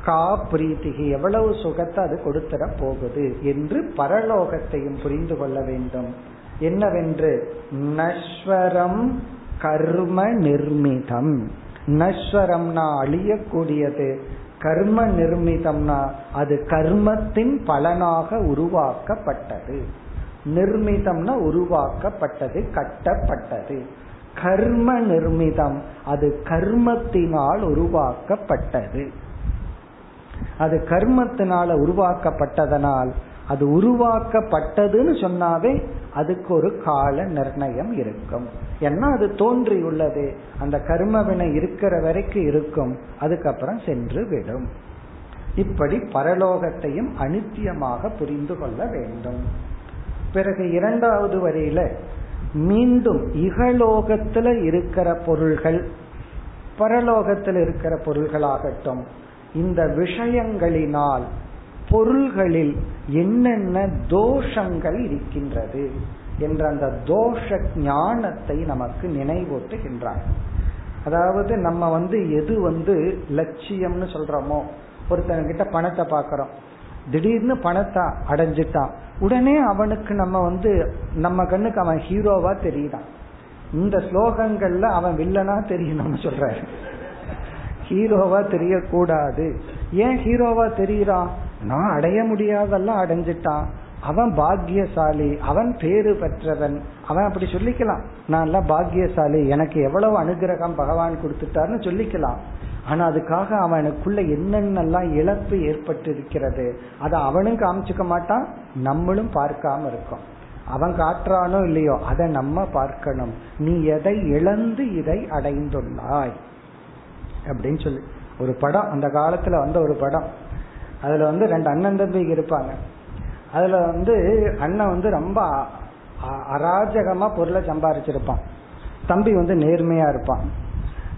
கா பிரீத்திகி, எவ்வளவு சுகத்தை அது கொடுத்துட போகுது என்று பரலோகத்தையும் புரிந்து கொள்ள வேண்டும். என்னவென்று, நஸ்வரம் கர்ம நிர்மிதம். நஸ்வரம்னா அழியக்கூடியது, கர்ம நிர்மிதம்னா அது கர்மத்தின் பலனாக உருவாக்கப்பட்டது. நிர்மிதம்னா உருவாக்கப்பட்டது, கட்டப்பட்டது. கர்ம நிர்மிதம், அது கர்மத்தினால் உருவாக்கப்பட்டது. அது கர்மத்தினால உருவாக்கப்பட்டதனால் அது உருவாக்கப்பட்டதுன்னு சொன்னாவே அதுக்கு ஒரு கால நிர்ணயம் இருக்கும். ஏன்னா அது தோன்றியுள்ளது, அந்த கர்மவினை இருக்கிற வரைக்கும் இருக்கும், அதுக்கப்புறம் சென்று விடும். இப்படி பரலோகத்தையும் அனித்தியமாக புரிந்து கொள்ள வேண்டும். பிறகு இரண்டாவது வரையில மீண்டும் இகலோகத்துல இருக்கிற பொருள்கள் பரலோகத்தில் இருக்கிற பொருள்களாகட்டும், இந்த விஷயங்களினால் பொருள்களில் என்னென்ன தோஷங்கள் இருக்கின்றது என்ற அந்த தோஷ ஞானத்தை நமக்கு நினைவூட்டுகின்றார். அதாவது நம்ம வந்து எது வந்து லட்சியம்னு சொல்றோமோ, ஒருத்தன்கிட்ட பணத்தை பார்க்கிறோம், திடீர்னு பணத்தை அடைஞ்சிட்டான், உடனே அவனுக்கு நம்ம வந்து நம்ம கண்ணுக்கு அவன் ஹீரோவா தெரியுதான். இந்த ஸ்லோகங்கள்ல அவன் வில்லனா தெரியணும்னு சொல்ற, ஹீரோவா தெரியக்கூடாது. ஏன் ஹீரோவா தெரியுறான்? நான் அடைய முடியாதெல்லாம் அடைஞ்சிட்டான், அவன் பாக்கியசாலி, அவன் பேரு பெற்றவன், அவன் அப்படி சொல்லிக்கலாம், நான் பாக்கியசாலி, எனக்கு எவ்வளவு அனுகிரகம் பகவான் கொடுத்துட்டாருன்னு சொல்லிக்கலாம். ஆனா அதுக்காக அவனுக்குள்ள என்னென்னலாம் இழப்பு ஏற்பட்டு இருக்கிறது அதை அவனும் காமிச்சுக்க மாட்டான், நம்மளும் பார்க்காம இருக்கோம். அவன் காட்டுறானோ இல்லையோ அதை நம்ம பார்க்கணும். நீ எதை இழந்து இதை அடைந்துள்ளாய் அப்படின்னு சொல்லி ஒரு படம், அந்த காலத்துல வந்து ஒரு படம், அதுல வந்து ரெண்டு அண்ணன் தம்பி இருப்பாங்க. அதுல வந்து அண்ணன் வந்து ரொம்ப அராஜகமா பொருளை சம்பாதிச்சிருப்பான், தம்பி வந்து நேர்மையா இருப்பான்.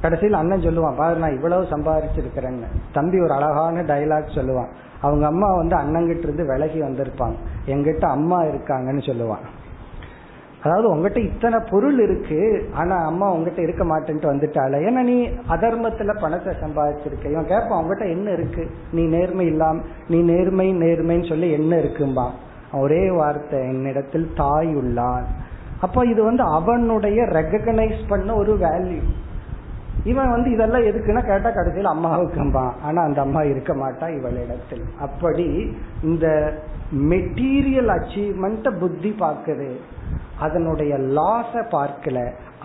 கடைசியில் அண்ணன் சொல்லுவான், பாரு நான் இவ்வளவு சம்பாதிச்சிருக்கிறேன்னு. தம்பி ஒரு அழகான டைலாக் சொல்லுவான். அவங்க அம்மா வந்து அண்ணங்கிட்ட இருந்து விலகி வந்திருப்பாங்க, எங்கிட்ட அம்மா இருக்காங்கன்னு சொல்லுவான். அதாவது உங்ககிட்ட இத்தனை பொருள் இருக்கு, ஆனா அம்மா உங்ககிட்ட இருக்க மாட்டேன்ட்டு வந்துட்டால, ஏன்னா நீ அதர்மத்துல பணத்தை சம்பாதிச்சிருக்க. இவன் கேட்பான், உங்ககிட்ட என்ன இருக்கு? நீ நேர்மை இல்லாம, நீ நேர்மை நேர்மைன்னு சொல்லி என்ன இருக்கும்பா. ஒரே வார்த்தை, என்னிடத்தில் தாய் உள்ளான். அப்போ இது வந்து அவனுடைய ரெகக்னைஸ் பண்ண ஒரு வேல்யூ. இவன் வந்து இதெல்லாம் எதுக்குன்னா கேட்டா கடைசியில் அம்மாவுக்கும்பான், ஆனா அந்த அம்மா இருக்க மாட்டா இவளிடத்தில். அப்படி இந்த மெட்டீரியல் அச்சீவ்மெண்ட புத்தி பார்க்குது, அதனுடைய லாஸை பார்க்கல.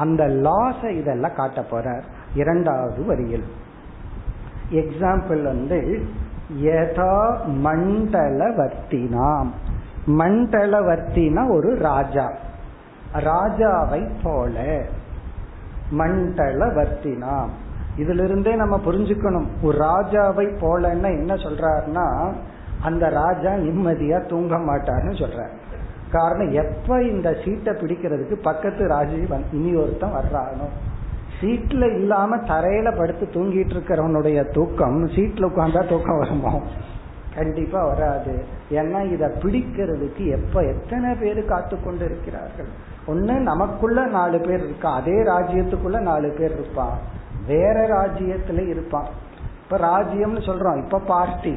அந்த லாஸை இதெல்லாம் காட்ட போறார் இரண்டாவது வரியில். எக்ஸாம்பிள் வந்து யதா மண்டலவர்த்தினாம். மண்டலவர்த்தினா ஒரு ராஜா, ராஜாவை போல. மண்டலவர்த்தினாம், இதுல இருந்தே நம்ம புரிஞ்சுக்கணும். ஒரு ராஜாவை போலன்னா என்ன சொல்றாருன்னா, அந்த ராஜா நிம்மதியா தூங்க மாட்டார்னு சொல்றார். காரணம், எப்ப இந்த சீட்டை பிடிக்கிறதுக்கு பக்கத்து ராஜீவன் இனி ஒருத்தன் வர்றானோ. சீட்ல இல்லாம தரையில படுத்து தூங்கிட்டு இருக்கிறவனுடைய தூக்கம் சீட்ல உட்கார்ந்தா தூக்கம் வருமோ? கண்டிப்பா வராது. ஏன்னா இத பிடிக்கிறதுக்கு எப்ப எத்தனை பேரு காத்து கொண்டு இருக்கிறார்கள். ஒன்னு நமக்குள்ள நாலு பேர் இருக்கா, அதே ராஜ்யத்துக்குள்ள நாலு பேர் இருப்பான், வேற ராஜ்யத்துல இருப்பான். இப்ப ராஜ்யம்னு சொல்றோம், இப்ப பார்ட்டி.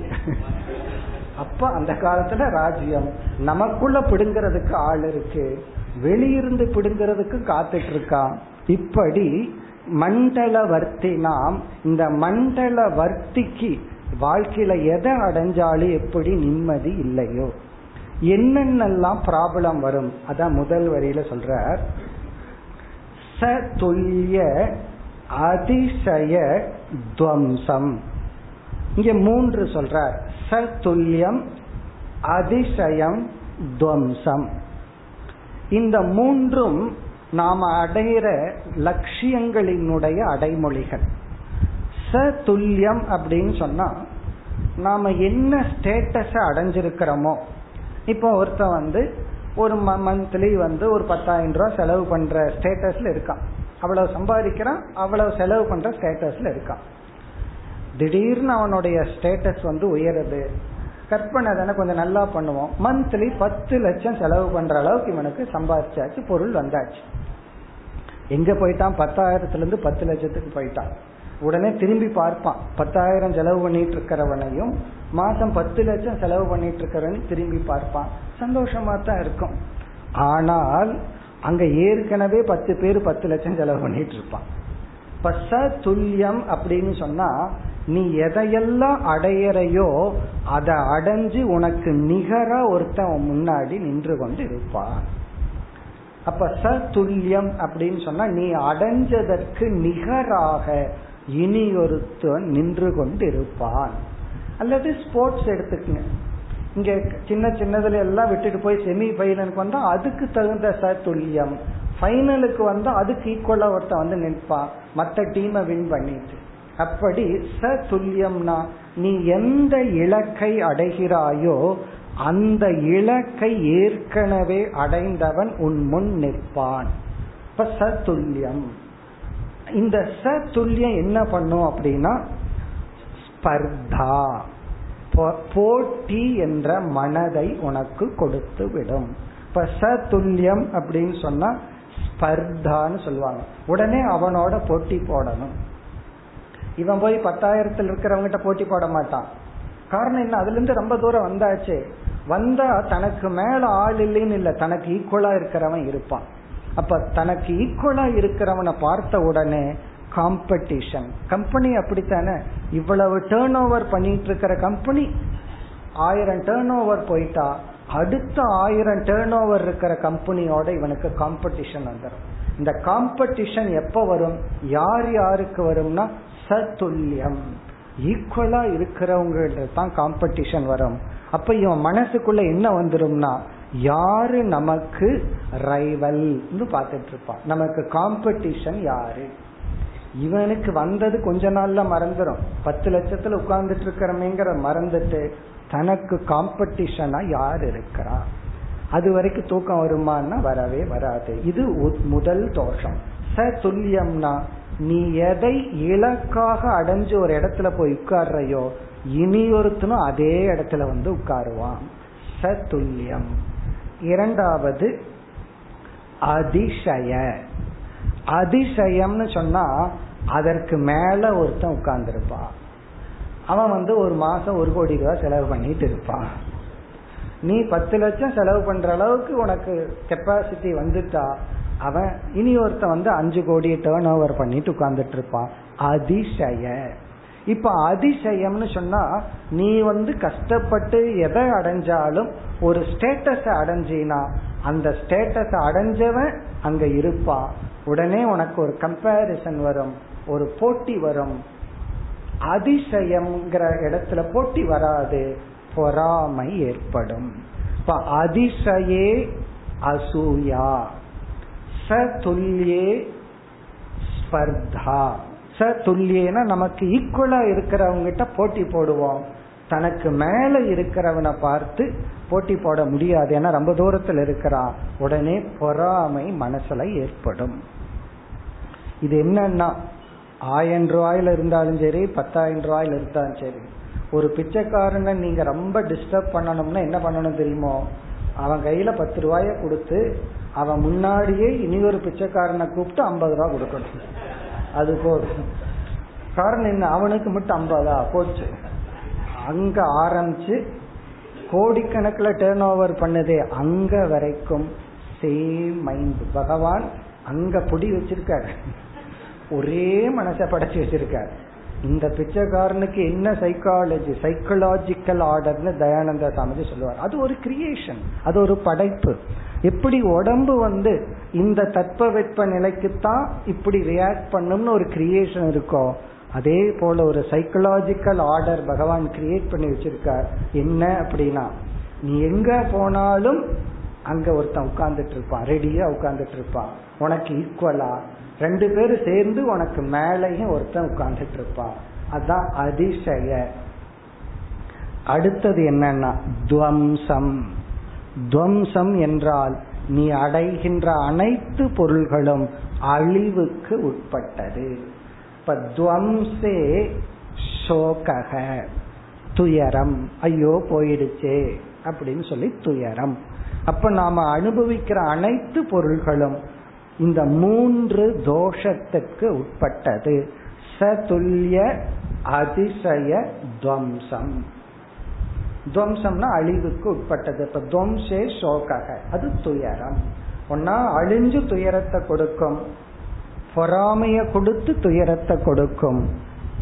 அப்ப அந்த காலத்துல ராஜ்யம், நமக்குள்ள பிடுங்கிறதுக்கு ஆள் இருக்கு, வெளியிருந்து பிடுங்கிறதுக்கு காத்துட்டு இருக்கான். இப்படி மண்டலவர்த்தி நாம், இந்த மண்டலவர்த்திக்கு வாழ்க்கையில எதை அடைஞ்சாலும் எப்படி நிம்மதி இல்லையோ, என்னென்னலாம் ப்ராப்ளம் வரும். அதான் முதல் வரியில சொல்றார், ச துல்லிய அதிசய துவம்சம். இங்க மூன்று சொல்றார், ச துல்லியம், அதிசயம், துவம்சம். இந்த மூன்றும் நாம் அடைகிற லட்சியங்களினுடைய அடைமொழிகள். சதுல்யம் அப்படின்னு சொன்னா நாம என்ன ஸ்டேட்டஸ அடைஞ்சிருக்கிறோமோ, இப்போ ஒருத்தன் வந்து ஒரு மந்த்லி வந்து ஒரு பத்தாயிரம் ரூபாய் செலவு பண்ற ஸ்டேட்டஸ்ல இருக்கான், அவ்வளவு சம்பாதிக்கிறான், அவ்வளவு செலவு பண்ற ஸ்டேட்டஸ்ல இருக்கான். திடீர்னு அவனுடைய ஸ்டேட்டஸ் வந்து உயருது. கற்பனை தானே, கொஞ்சம் நல்லா பண்ணுவோம். மந்த்லி பத்து லட்சம் செலவு பண்ற அளவுக்கு இவனுக்கு சம்பாதிச்சாச்சு, பொருள் வந்தாச்சு. எங்க போயிட்டான்? பத்தாயிரத்துல இருந்து பத்து லட்சத்துக்கு போயிட்டான். உடனே திரும்பி பார்ப்பான், பத்தாயிரம் செலவு பண்ணிட்டு இருக்கிறவனையும் மாசம் பத்து லட்சம் செலவு பண்ணிட்டு இருக்கிறவனையும் திரும்பி பார்ப்பான். சந்தோஷமா தான் இருக்கும். ஆனால் அங்க ஏற்கனவே பத்து பேர் பத்து லட்சம் செலவு பண்ணிட்டு இருப்பான். பச துல்யம் அப்படின்னு சொன்னா நீ எதையெல்லாம் அடையறையோ அதை அடைஞ்சு உனக்கு நிகர ஒருத்தன் முன்னாடி நின்று கொண்டு இருப்பான். அப்ப சதுல்யம் அப்படின்னு சொன்னா நீ அடைஞ்சதற்கு நிகராக இனி ஒருத்தன் நின்று கொண்டு இருப்பான். அல்லது ஸ்போர்ட்ஸ் எடுத்துக்கங்க, இங்க சின்ன சின்னதுல எல்லாம் விட்டுட்டு போய் செமி ஃபைனலுக்கு வந்தா அதுக்கு தகுந்த சதுல்யம், ஃபைனலுக்கு வந்தா அதுக்கு ஈக்குவலா ஒருத்தன் வந்து நிற்பான் மற்ற டீமை வின் பண்ணிட்டு. அப்படி சதுல்யம்னா நீ எந்த இலக்கை அடைகிறாயோ அந்த இலக்கை ஏற்கனவே அடைந்தவன் உன் முன் நிற்பான். இப்ப சதுல்யம். இந்த சதுல்யம் என்ன பண்ணும் அப்படின்னா ஸ்பர்தா, போட்டி என்ற மனதை உனக்கு கொடுத்து விடும். இப்ப சதுல்யம் அப்படின்னு சொன்னா ஸ்பர்தான்னு சொல்லுவாங்க. உடனே அவனோட போட்டி போடணும். இவன் போய் பத்தாயிரத்துல இருக்கிறவங்கிட்ட போட்டி போட மாட்டான். காரணம் என்ன? அதுல இருந்து ரொம்ப தூரம் வந்தாச்சு. வந்தா தனக்கு மேல ஆள் இல்லைன்னு இல்ல, தனக்கு ஈக்குவலா இருக்கிறவன் இருப்பான். அப்ப தனக்கு ஈக்குவலா இருக்கிறவனை பார்த்த உடனே காம்படிஷன். கம்பெனி அப்படித்தானே, இவ்வளவு டேர்ன் ஓவர் பண்ணிட்டு இருக்கிற கம்பெனி ஆயிரம் டேர்ன் ஓவர் போயிட்டா அடுத்த ஆயிரம் டேர்ன் ஓவர் இருக்கிற கம்பெனியோட இவனுக்கு காம்படிஷன் வந்துடும். இந்த காம்படிஷன் எப்ப வரும்? யார் யாருக்கு வரும்னா சதுல்யம், ஈக்குவலா இருக்கிறவங்க தான் காம்படிஷன் வரும். அப்ப இவன் மனசுக்குள்ள என்ன வந்துரும்னா யாரு நமக்கு ரைவல் பாத்துட்டு இருப்பான், நமக்கு காம்படிஷன் யாரு. இவனுக்கு வந்தது கொஞ்ச நாள்ல மறந்துடும். பத்து லட்சத்துல உட்கார்ந்துட்டு இருக்கிறமேங்கிற மறந்துட்டு தனக்கு காம்படிஷனா யார் இருக்கிறா. அது வரைக்கும் தூக்கம் வருமானா வரவே வராது. இது முதல் தோஷம். சதுல்யம்னா நீ எதை இலக்காக அடைஞ்சு ஒரு இடத்துல போய் உட்கார்றையோ இனி ஒருத்தனும் அதே இடத்துல வந்து உட்காருவான். சதுல்யம். இரண்டாவது அதிசய. அதிசயம்னு சொன்னா அதற்கு மேல ஒருத்தன் உட்கார்ந்துருப்பான். அவன் வந்து ஒரு மாசம் ஒரு கோடி ரூபாய் செலவு பண்ணிட்டு இருப்பான். நீ பத்து லட்சம் செலவு பண்ற அளவுக்கு உனக்கு கெப்பாசிட்டி வந்துட்டா அவன் இனி ஒருத்த வந்து அஞ்சு கோடி டேர்ன் ஓவர் பண்ணிட்டு உட்கார்ந்துட்டு இருப்பான். அதிசய. இப்ப அதிசயம்னு சொன்னா நீ வந்து கஷ்டப்பட்டு எதை அடைஞ்சாலும் ஒரு ஸ்டேட்டஸ அடைஞ்சினா அந்த ஸ்டேட்டஸ அடைஞ்சவன் அங்க இருப்பான். உடனே உனக்கு ஒரு கம்பேரிசன் வரும், ஒரு போட்டி வரும். அதிசயம்ங்கிற இடத்துல போட்டி வராது, பொறாமை ஏற்படும். இப்ப அதிசயே அசூயா, சதுல்யே ஸ்பர்தா. சதுல்யேனா நமக்கு ஈக்குவலா இருக்கிறவங்கிட்ட போட்டி போடுவோம். தனக்கு மேல இருக்கிறவனை பார்த்து போட்டி போட முடியாது, ஏன்னா ரொம்ப தூரத்தில் இருக்கிறான். உடனே பொறாமை மனசுல ஏற்படும். இது என்னன்னா ஆயிரம் ரூபாயில இருந்தாலும் சரி, பத்தாயிரம் ரூபாயில இருந்தாலும் சரி, ஒரு பிச்சைக்காரனை நீங்க ரொம்ப டிஸ்டர்ப் பண்ணணும்னா என்ன பண்ணணும் தெரியுமோ? அவன் கையில பத்து ரூபாய கொடுத்து அவன் முன்னாடியே இனி ஒரு பிச்சைக்காரனை கூப்பிட்டு ஐம்பது ரூபா கொடுக்கணும். அது போதும். காரணம் என்ன? அவனுக்கு மட்டும் ஐம்பதா போச்சு. அங்க ஆரம்பிச்சு கோடிக்கணக்கில் டேர்ன் ஓவர் பண்ணுதே அங்க வரைக்கும் சேம் மைண்ட். பகவான் அங்க புடி வச்சிருக்காரு, ஒரே மனசை படைச்சு வச்சிருக்காரு. இந்த பிச்சைக்காரனுக்கு என்ன சைக்காலஜி, சைக்கலாஜிக்கல் ஆர்டர்னு தயானந்த சாமிஜி சொல்லுவார். அது ஒரு கிரியேஷன், அது ஒரு படைப்பு. எப்படி உடம்பு வந்து இந்த தட்பவெட்ப நிலைக்குத்தான் இப்படி ரியாக்ட் பண்ணும்னு ஒரு கிரியேஷன் இருக்கோ, அதே போல ஒரு சைக்கலாஜிக்கல் ஆர்டர் பகவான் கிரியேட் பண்ணி வச்சிருக்கார். என்ன அப்படின்னா நீ எங்க போனாலும் அங்க ஒருத்தன் உட்கார்ந்துட்டு இருப்பான், ரெடியா உட்கார்ந்துட்டு இருப்பான், உனக்கு ஈக்குவலா. ரெண்டு பேரும் சேர்ந்து உனக்கு மேலையும் ஒருத்தன் உட்கார்ந்துட்டு இருப்பான். அதான் அதிசய. அடுத்தது என்னன்னா துவம்சம். துவம்சம் என்றால் நீ அடைகின்ற அனைத்து பொருள்களும் அழிவுக்கு உட்பட்டது. இப்ப துவம்சே சோகக துயரம், ஐயோ போயிடுச்சே அப்படின்னு சொல்லி துயரம். அப்ப நாம அனுபவிக்கிற அனைத்து பொருள்களும் இந்த மூன்று தோஷத்துக்கு உட்பட்டது. சதுல்ய அதிசய துவம்சம். துவம்சம்னா அழிவுக்கு உட்பட்டது. இப்ப துவம்சே சோகக அது துயரம். ஒன்னா அழிஞ்சு துயரத்தை கொடுக்கும், பொறாமைய கொடுத்து துயரத்தை கொடுக்கும்,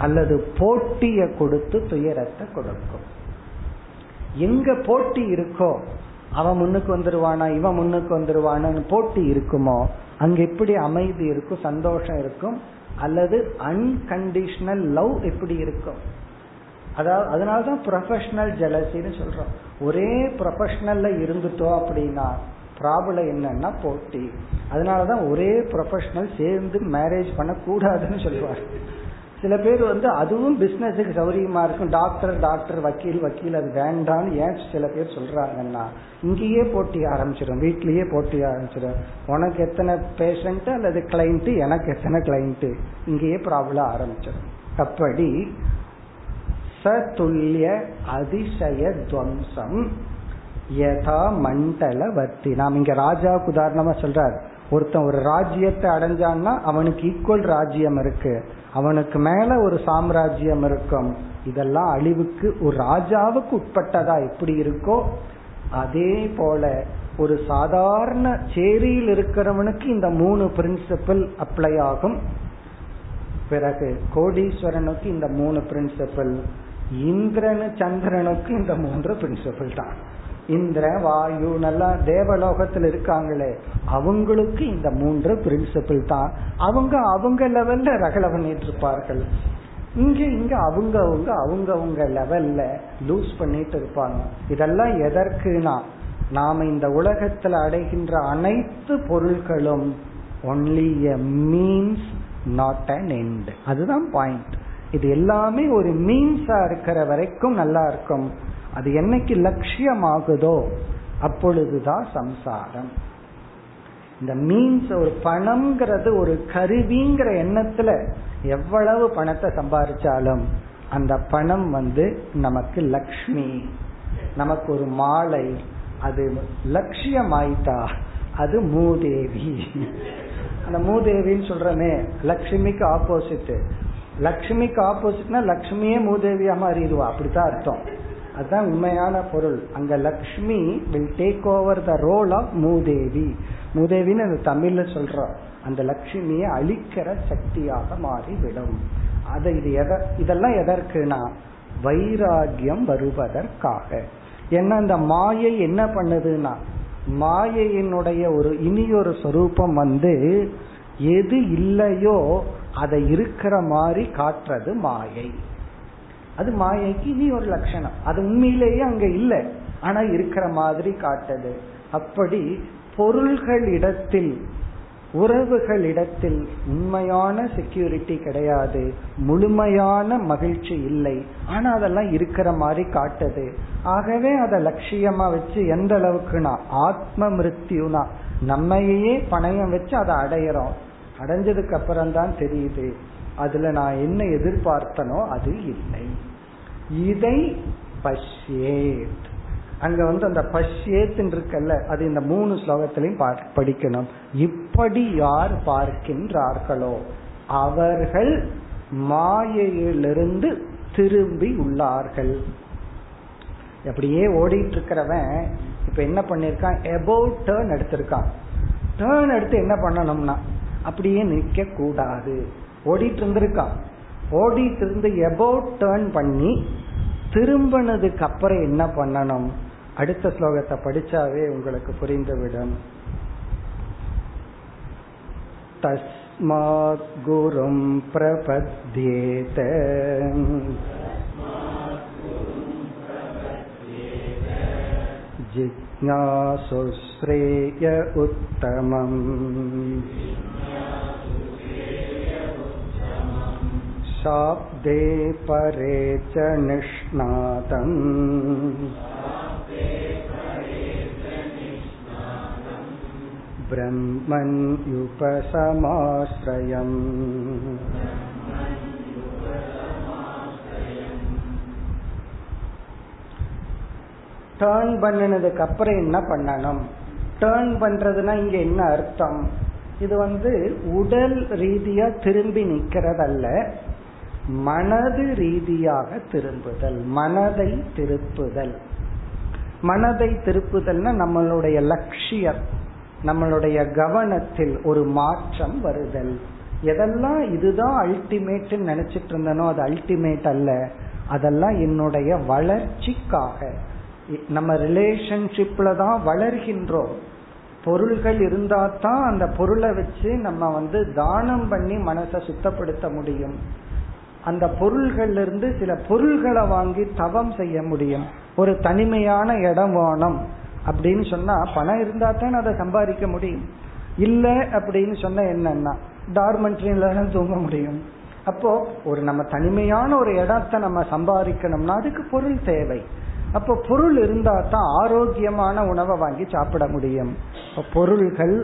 அல்லது போட்டிய கொடுத்து துயரத்தை கொடுக்கும். எங்க போட்டி இருக்கோ அவன் முன்னுக்கு வந்துருவானா இவன் முன்னுக்கு வந்துருவானான்னு போட்டி இருக்குமோ அங்க எப்படி அமைதி இருக்கும், சந்தோஷம் இருக்கும். அல்லது அன்கண்டிஷனல் லவ் எப்படி இருக்கும். அதாவது அதனாலதான் ப்ரொஃபஷனல் ஜெலசின்னு சொல்றோம். ஒரே ப்ரொஃபஷனல்ல இருந்துட்டோம் அப்படின்னா ப்ராப்ளம் என்னன்னா போட்டி. அதனாலதான் ஒரே ப்ரொஃபஷனல் சேர்ந்து மேரேஜ் பண்ண கூடாதுன்னு சொல்லுவாங்க. சில பேர் வந்து அதுவும் பிசினஸுக்கு சௌரியமா இருக்கும், டாக்டர் டாக்டர் வக்கீல் வக்கீல், அது வேண்டான்னு ஏன் சில பேர் சொல்றாங்கன்னா இங்கேயே போட்டி ஆரம்பிச்சிடும், வீட்லயே போட்டி ஆரம்பிச்சிடும். உனக்கு எத்தனை பேஷண்ட் அல்லது கிளைண்ட், எனக்கு எத்தனை கிளைண்ட், இங்கேயே ப்ராப்ளம் ஆரம்பிச்சிடும். அப்படி சதுல்ய அதிசய துவம்சம் யதா மண்டலவர்த்தி. நாம் இங்க ராஜாவுக்கு உதாரணமா சொல்றாரு, ஒருத்தன் ஒரு ராஜ்யத்தை அடைஞ்சான்னா அவனுக்கு ஈக்குவல் ராஜ்யம் இருக்கு, அவனுக்கு மேல ஒரு சாம்ராஜ்யம் இருக்கும். இதெல்லாம் அழிவுக்கு ஒரு ராஜாவுக்கு உட்பட்டதா எப்படி இருக்கோ அதே போல ஒரு சாதாரண சேரியில் இருக்கிறவனுக்கு இந்த மூணு பிரின்சிபல் அப்ளை ஆகும். பிறகு கோடீஸ்வரனுக்கு இந்த மூணு பிரின்சிபல், இந்திரனு சந்திரனுக்கு இந்த மூன்று பிரின்சிபல் தான். இந்திர வாயு நல்லா தேவலோகத்தில் இருக்காங்களே அவங்களுக்கு இந்த மூன்று பிரின்சிபிள் தான். அவங்க அவங்க லெவல்ல ரகலை பண்ணிட்டு இருப்பார்கள். இங்க இங்க அவங்கவுங்க அவங்கவுங்க லெவல்ல லூஸ் பண்ணிட்டு இருப்பாங்க. இதெல்லாம் எதற்குனா நாம இந்த உலகத்துல அடைகின்ற அனைத்து பொருள்களும் only a means not an end. அதுதான் பாயிண்ட். இது எல்லாமே ஒரு மீன்ஸா இருக்கிற வரைக்கும் நல்லா இருக்கும். அது என்னைக்கு லட்சியமாகுதோ அப்பொழுதுதான் சம்சாரம். இந்த மீன்ஸ் ஒரு பணம்ங்கிறது ஒரு கருவிங்கிற எண்ணத்துல எவ்வளவு பணத்தை சம்பாதிச்சாலும் அந்த பணம் வந்து நமக்கு லக்ஷ்மி, நமக்கு ஒரு மாலை, அது லட்சியமாயிட்டா அது மூதேவி. அந்த மூதேவின்னு சொல்றமே லக்ஷ்மிக்கு ஆப்போசிட். லக்ஷ்மிக்கு ஆப்போசிட்னா லக்ஷ்மியே மூதேவியா மாறிடுவா, அப்படித்தான் அர்த்தம். அதுதான் உண்மையான பொருள். அங்க Lakshmi will take over the role of மூதேவி. மூதேவின்னு அது தமிழ்ல சொல்றோம். அந்த லக்ஷ்மியை அழிக்கிற சக்தியாக மாறிவிடும். அது இது எதை இதெல்லாம் எதற்குனா வைராகியம் வருவதற்காக. ஏன்னா இந்த மாயை என்ன பண்ணுதுன்னா, மாயையினுடைய ஒரு இனியொரு சொரூபம் வந்து எது இல்லையோ அதை இருக்கிற மாதிரி காட்டுறது மாயை. அது மாயைக்கு இனி ஒரு லட்சணம். அது உண்மையிலேயே அங்க இல்லை, ஆனா இருக்கிற மாதிரி காட்டுது. அப்படி பொருள்கள் இடத்தில், உறவுகள் இடத்தில் உண்மையான செக்யூரிட்டி கிடையாது, முழுமையான மகிழ்ச்சி இல்லை, ஆனா அதெல்லாம் இருக்கிற மாதிரி காட்டுது. ஆகவே அதை லட்சியமா வச்சு எந்த அளவுக்குனா ஆத்ம மிருத்யுனா நம்மையே பணயம் வச்சு அதை அடையிறோம். அடைஞ்சதுக்கு அப்புறம் தான் தெரியுது அதுல நான் என்ன எதிர்பார்த்தனோ அது இல்லை. இதை பஷ்யேத், அங்க வந்து அந்த பஷ்யேத் இருக்கல்ல அது இந்த மூணு ஸ்லோகத்திலையும் படிக்கணும். இப்படி யார் பார்க்கின்றார்களோ அவர்கள் மாயையிலிருந்து திரும்பி உள்ளார்கள். அப்படியே ஓடிட்டு இருக்கிறவன் இப்ப என்ன பண்ணிருக்கான், அபவுட் டர்ன் எடுத்திருக்கான். டர்ன் எடுத்து என்ன பண்ணணும்னா அப்படியே நிற்க கூடாது. ஓடிட்டு இருந்திருக்கான், ஓடிட்டு இருந்து எபவுட் டர்ன் பண்ணி திரும்பினதுக்கு அப்புறம் என்ன பண்ணணும், அடுத்த ஸ்லோகத்தை படிச்சாவே உங்களுக்கு புரிந்துவிடும். தஸ்மாத் குரும் பிரபத்யேத ஜிக்ஞாசு ஸ்ரேய உத்தமம் சாப்தே பரேச்ச நிஷ்ணாதம் பிரம்மன் யுபசமாஸ்ரயம். டர்ன் பண்ணதுக்கு அப்புறம் என்ன பண்ணணும்? டர்ன் பண்றதுனா இங்க என்ன அர்த்தம்? இது வந்து உடல் ரீதியா திரும்பி நிக்கிறதல்ல, மனது ரீதியாக திரும்புதல், மனதை திருப்புதல். மனதை திருப்புதல்னா நம்மளுடைய லட்சியம், நம்மளுடைய கவனத்தில் ஒரு மாற்றம் வருதல். எதெல்லாம் இதுதான் அல்டிமேட் நினைச்சிட்டு இருந்தனோ அது அல்டிமேட் அல்ல, அதெல்லாம் என்னுடைய வளர்ச்சிக்காக. நம்ம ரிலேஷன்ஷிப்ல தான் வளர்கின்றோம். பொருள்கள் இருந்தா தான் அந்த பொருளை வச்சு நம்ம வந்து தானம் பண்ணி மனசை சுத்தப்படுத்த முடியும். அந்த பொருள்கள்ல இருந்து சில பொருள்களை வாங்கி தவம் செய்ய முடியும். ஒரு தனிமையான இடம் வேணும் அப்படின்னு சொன்னா பணம் இருந்தா தான் அதை சம்பாதிக்க முடியும். இல்லை அப்படின்னு சொன்னா என்னன்னா டார்மெண்ட்ரியில தான் தூங்க முடியும். அப்போ ஒரு நம்ம தனிமையான ஒரு இடத்தை நம்ம சம்பாதிக்கணும்னா அதுக்கு பொருள் தேவை. அப்போ பொருள் இருந்தா தான் ஆரோக்கியமான உணவை வாங்கி சாப்பிட முடியும். பொருள்கள்,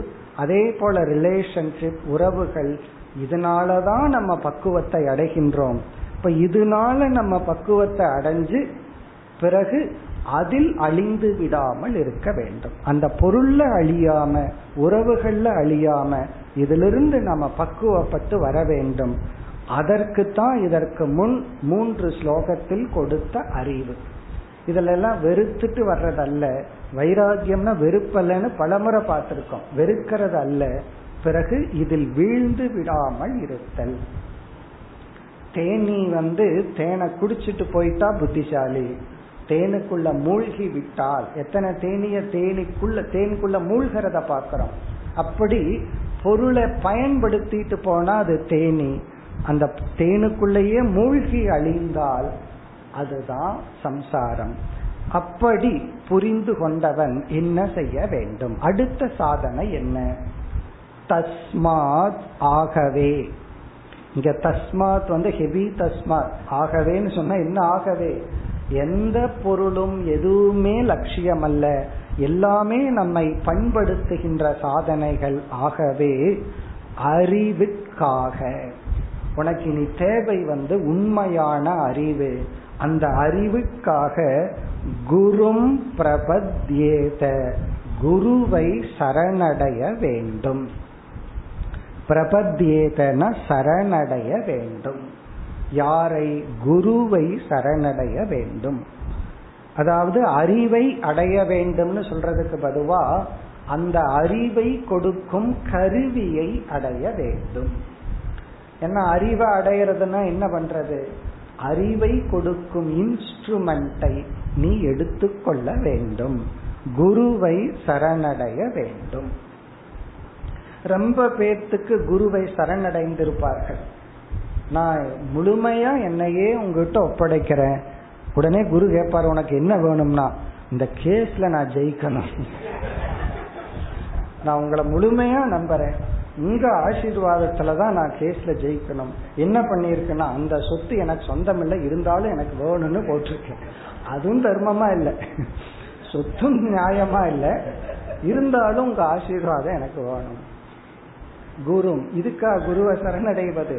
அதே போல ரிலேஷன்ஷிப், உறவுகள், இதனாலதான் நம்ம பக்குவத்தை அடைகின்றோம். இப்ப இதனால நம்ம பக்குவத்தை அடைஞ்சு பிறகு அதில் அழிந்து விடாமல் இருக்க வேண்டும். அந்த பொருள்ல அழியாம, உறவுகள்ல அழியாம, இதிலிருந்து நம்ம பக்குவப்பட்டு வர வேண்டும். அதற்குத்தான் இதற்கு முன் மூன்று ஸ்லோகத்தில் கொடுத்த அறிவு. இதுல எல்லாம் வெறுத்துட்டு வர்றதல்ல. வைராகியம்னா வெறுப்பல்லன்னு பலமுறை பார்த்திருக்கோம். வெறுக்கிறது அல்ல, பிறகு இதில் வீழ்ந்து விடாமல் இருத்தல். தேனி வந்து தேனை குடிச்சிட்டு போயிட்டா புத்திசாலி, தேனுக்குள்ள மூழ்கி விட்டால் எத்தனை தேனிய தேனிக்குள்ள தேனுக்குள்ள மூழ்கிறத பாக்கிறோம். அப்படி பொருளை பயன்படுத்திட்டு போனா அது தேனி, அந்த தேனுக்குள்ளேயே மூழ்கி அழிந்தால் அதுதான் சம்சாரம். அப்படி புரிந்து கொண்டவன் என்ன செய்ய வேண்டும்? அடுத்த சாதனை என்ன? தஸ்மாத், ஆகவே. இங்க தஸ்மாத் வந்து ஹெவி தஸ்மாத், ஆகவேன்னு சொன்னா என்ன? ஆகவே எந்த பொருளும் எதுவுமே லட்சியம் அல்ல, எல்லாமே நம்மை பண்படுத்துகின்ற சாதனைகள். ஆகவே அறிவுக்காக உனக்கு இனி தேவை வந்து உண்மையான அறிவு. அந்த அறிவுக்காக குரும் பிரபத்யேத, குருவை சரணடைய வேண்டும். பிரபத்யேதன சரணடைய வேண்டும். யாரை? குருவை சரணடைய வேண்டும். அதாவது அறிவை அடைய வேண்டும்னு சொல்றதுக்கு பதுவா அந்த அறிவை கொடுக்கும் கருவியை அடைய வேண்டும். ஏன்னா அறிவை அடையிறதுன்னா என்ன பண்றது? அறிவை கொடுக்கும் இன்ஸ்ட்ருமெண்டை நீ எடுத்துக்கொள்ள வேண்டும். குருவை சரணடைய வேண்டும். ரொம்ப பேர்த்துக்கு குருவை சரணடைந்திருப்பார்கள். நான் முழுமையா என்னையே உங்ககிட்ட ஒப்படைக்கிறேன். உடனே குரு கேட்பாரு, உனக்கு என்ன வேணும்னா இந்த கேஸ்ல நான் ஜெயிக்கணும், நான் உங்களை முழுமையா நம்புறேன், உங்க ஆசீர்வாதத்துலதான் நான் கேஸ்ல ஜெயிக்கணும். என்ன பண்ணிருக்கேன்னா அந்த சொத்து எனக்கு சொந்தம் இல்லை, இருந்தாலும் எனக்கு வேணும்னு போட்டிருக்கேன். அதுவும் தர்மமா இல்லை, சொத்தும் நியாயமா இல்லை, இருந்தாலும் உங்க ஆசீர்வாதம் எனக்கு வேணும். குரு, இதுக்கா குருவை சரணடைவது?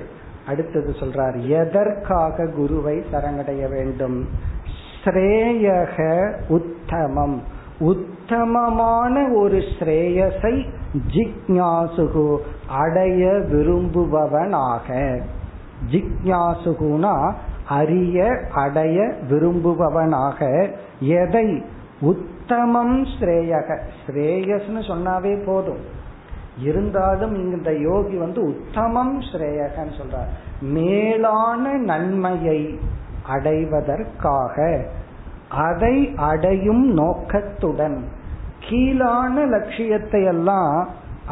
அடுத்தது சொல்றார், எதற்காக குருவை சரணடைய வேண்டும்? ஸ்ரேயக உத்தமம், உத்தமமான ஒரு ஸ்ரேயஸை ஜிக்ஞாசுகு, அடைய விரும்புபவனாக. ஜிக்ஞாசுகுனா அறிய அடைய விரும்புபவனாக. எதை? உத்தமம் ஸ்ரேயக. ஸ்ரேயஸ்னு சொன்னாவே போதும். இருந்தாலும் இந்த யோகி வந்து உத்தமம் ஸ்ரேயகன்னு சொல்றார், மேலான நன்மையை அடைவதற்காக, அதை அடையும் நோக்கத்துடன். கீழான லட்சியத்தை எல்லாம்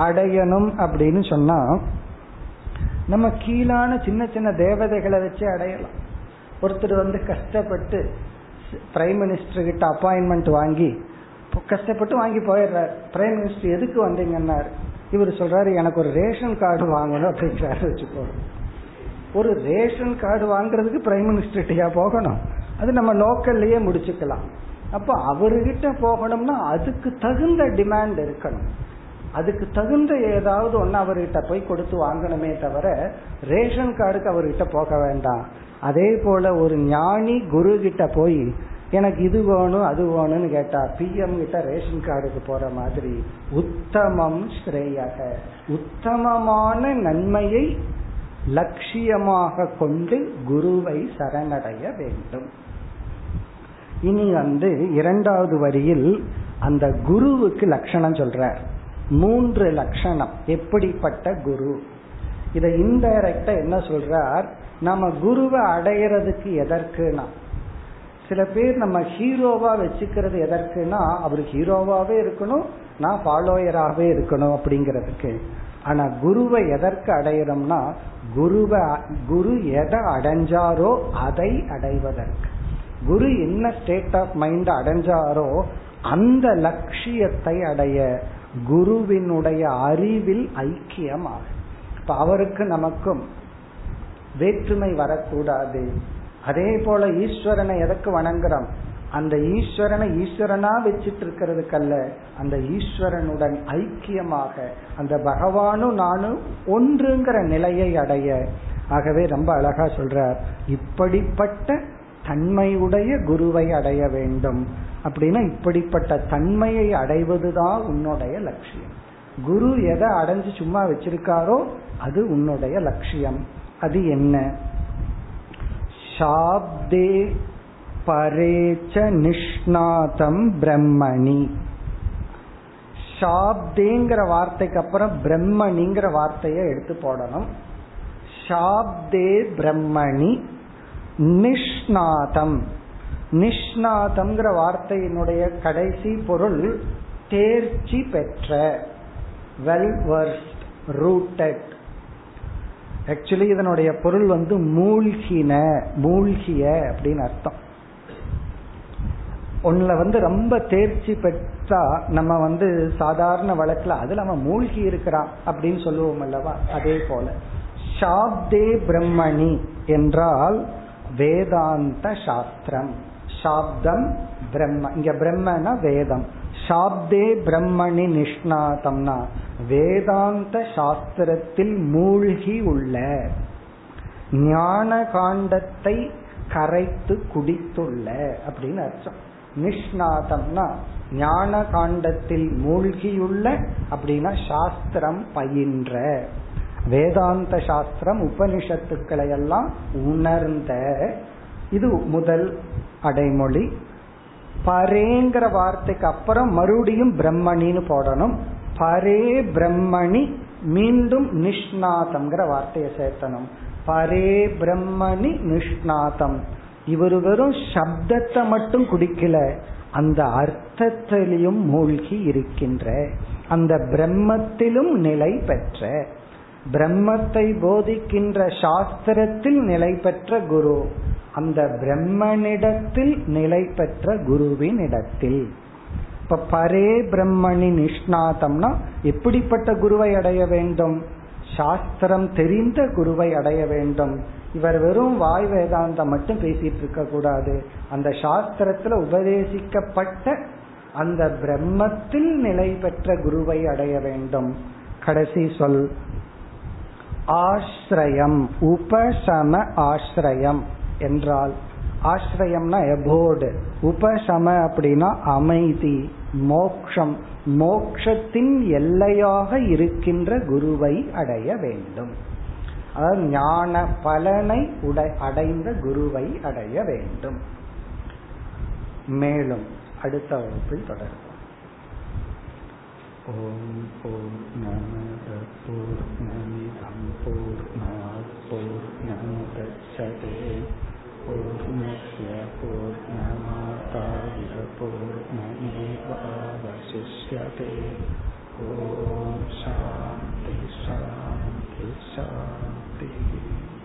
அடையணும் அப்படின்னு சொன்னா நம்ம கீழான சின்ன சின்ன தேவதைகளை வச்சு அடையலாம். ஒருத்தர் வந்து கஷ்டப்பட்டு பிரைம் மினிஸ்டர் கிட்ட அப்பாயின்மெண்ட் வாங்கி கஷ்டப்பட்டு வாங்கி போயிடுறாரு. பிரைம் மினிஸ்டர் எதுக்கு வந்தீங்கன்னாரு. இவர் சொல்றாரு, எனக்கு ஒரு ரேஷன் கார்டு வாங்கணும் அப்படிங்கிறாரு. வச்சுக்கோ, ஒரு ரேஷன் கார்டு வாங்குறதுக்கு பிரைம் மினிஸ்டர்கிட்டயா போகணும், அது நம்ம லோக்கல்லையே முடிச்சுக்கலாம். அப்போ அவர்கிட்ட போகணும்னா அதுக்கு தகுந்த டிமாண்ட் இருக்கணும், அதுக்கு தகுந்த ஏதாவது ஒன்று அவர்கிட்ட போய் கொடுத்து வாங்கணுமே தவிர ரேஷன் கார்டுக்கு அவர்கிட்ட போக வேண்டாம். அதே போல ஒரு ஞானி குரு கிட்ட போய் எனக்கு இது வேணும் அது வேணும்னு கேட்டா பிஎம் கிட்ட ரேஷன் கார்டுக்கு போற மாதிரி உத்தமம் ஸ்ரேயக உத்தமமான நன்மையை லட்சியமாக கொண்டு குருவை சரணடைய வேண்டும். இனி வந்து இரண்டாவது வரியில் அந்த குருவுக்கு லட்சணம் சொல்றார். மூன்று லட்சணம், எப்படிப்பட்ட குரு. இத இன்டைரக்டா என்ன சொல்றார், நம்ம குருவை அடையிறதுக்கு எதற்குனா, சில பேர் நம்ம ஹீரோவா வச்சுக்கிறது எதற்குனா அவரு ஹீரோவாவே இருக்கணும் நான் ஃபாலோயராகவே இருக்கணும் அப்படிங்கிறதுக்கு. ஆனா குருவை எதற்கு அடையிறோம்னா குருவை குரு எதை அடைஞ்சாரோ அதை அடைவதற்கு. குரு என்ன ஸ்டேட் ஆஃப் மைண்ட் அடைஞ்சாரோ அந்த லட்சியத்தை அடைய குருவினுடைய அறிவில் ஐக்கியமாகும். இப்ப அவருக்கு நமக்கும் வேற்றுமை வரக்கூடாது. அதே போல ஈஸ்வரனை எதற்கு வணங்குறோம், அந்த ஈஸ்வரனை ஈஸ்வரனா வச்சிட்டு இருக்கிறதுக்கல்ல, அந்த ஈஸ்வரனுடன் ஐக்கியமாக அந்த பகவானும் நானும் ஒன்றுங்கிற நிலையை அடைய. ஆகவே ரொம்ப அழகா சொல்றார், இப்படிப்பட்ட தன்மையுடைய குருவை அடைய வேண்டும். அப்படின்னா இப்படிப்பட்ட தன்மையை அடைவதுதான் உன்னுடைய லட்சியம். குரு எதை அடைஞ்சு சும்மா வச்சிருக்காரோ அது உன்னுடைய லட்சியம். அது என்ன, சாப்தே பரேச்ச நிஷ்ணாதம் பிரம்மணி. சாப்தேங்கிற வார்த்தைக்கு அப்புறம் பிரம்மணிங்கிற வார்த்தையை எடுத்து போடணும். சாப்தே பிரம்மணி நிஷ்ணாதம். நிஷ்ணாதம்ங்கிற வார்த்தையினுடைய கடைசி பொருள் தேர்ச்சி பெற்ற, வெல் வர்ஸ்ட், ரூட்டட். ஆக்சுவலி இதனுடைய பொருள் வந்து மூழ்கின மூழ்கிய அப்படின்னு அர்த்தம். ஒன்னுல வந்து ரொம்ப தேர்ச்சி பெற்றா நம்ம வந்து சாதாரண வழக்குல அதுல நம்ம மூழ்கி இருக்கிறான் அப்படின்னு சொல்லுவோம் அல்லவா. அதே போல சாப்தே பிரம்மணி என்றால் வேதாந்த சாஸ்திரம். சாப்தம் பிரம்ம, இங்க பிரம்மனா வேதம். சாப்தே பிரம்மணி நிஷ்ணாதம்னா வேதாந்த சாஸ்திரத்தில் மூழ்கி உள்ள, ஞான காண்டத்தை கரைத்து குடித்துள்ள அப்படின்னு அர்த்தம். நிஷ்ணாதம்னா ஞான காண்டத்தில் மூழ்கியுள்ள, அப்படின்னா சாஸ்திரம் பயின்ற, வேதாந்த சாஸ்திரம் உபனிஷத்துக்களை எல்லாம் உணர்ந்த. இது முதல் அடைமொழி. பரேங்கிற வார்த்தைக்கு அப்புறம் மறுபடியும் பிரம்மணின்னு போடணும். பரே பிரம்மணி மீண்டும் நிஷ்ணாதம்ங்கிற வார்த்தையை சேர்த்தனும். பரே பிரம்மணி நிஷ்ணாதம். இவர் வெறும் சப்தத்தை மட்டும் குடிக்கல, அந்த அர்த்தத்திலையும் மூழ்கி இருக்கின்ற, அந்த பிரம்மத்திலும் நிலை பெற்ற, பிரம்மத்தை போதிக்கின்ற சாஸ்திரத்தில் நிலை பெற்ற குரு, அந்த பிரம்மனிடத்தில் நிலை பெற்ற குருவின் இடத்தில். இப்ப பரே பிரம்மணி நிஷ்ணாதம்னா எப்படிப்பட்ட குருவை அடைய வேண்டும், சாஸ்திரம் தெரிந்த குருவை அடைய வேண்டும். இவர் வெறும் வாய் வேதாந்தம் மட்டும் பேசிட்டு இருக்க கூடாது, அந்த சாஸ்திரத்துல உபதேசிக்கப்பட்ட அந்த பிரம்மத்தில் நிலை பெற்ற குருவை அடைய வேண்டும். கடைசி சொல் ஆஸ்ரயம். உபசம ஆஸ்ரயம் என்றால், ஆஸ்ரயம்னா எபோர்டு, உபசம அப்படின்னா அமைதி, மோக்ஷம், மோக்ஷத்தின் எல்லையாக இருக்கின்ற குருவை அடைய வேண்டும். அதாவது ஞான பலனை உடை அடைந்த குருவை அடைய வேண்டும். மேலும் அடுத்த வகுப்பில் தொடரும். ஓம் பூர்ணமத பூர்ணமிதம் பூர்ணாத் பூர்ணமுதச்யதே பூர்ணஸ்ய பூர்ணமாதாய பூர்ணமேவ அவசிஷ்யதே.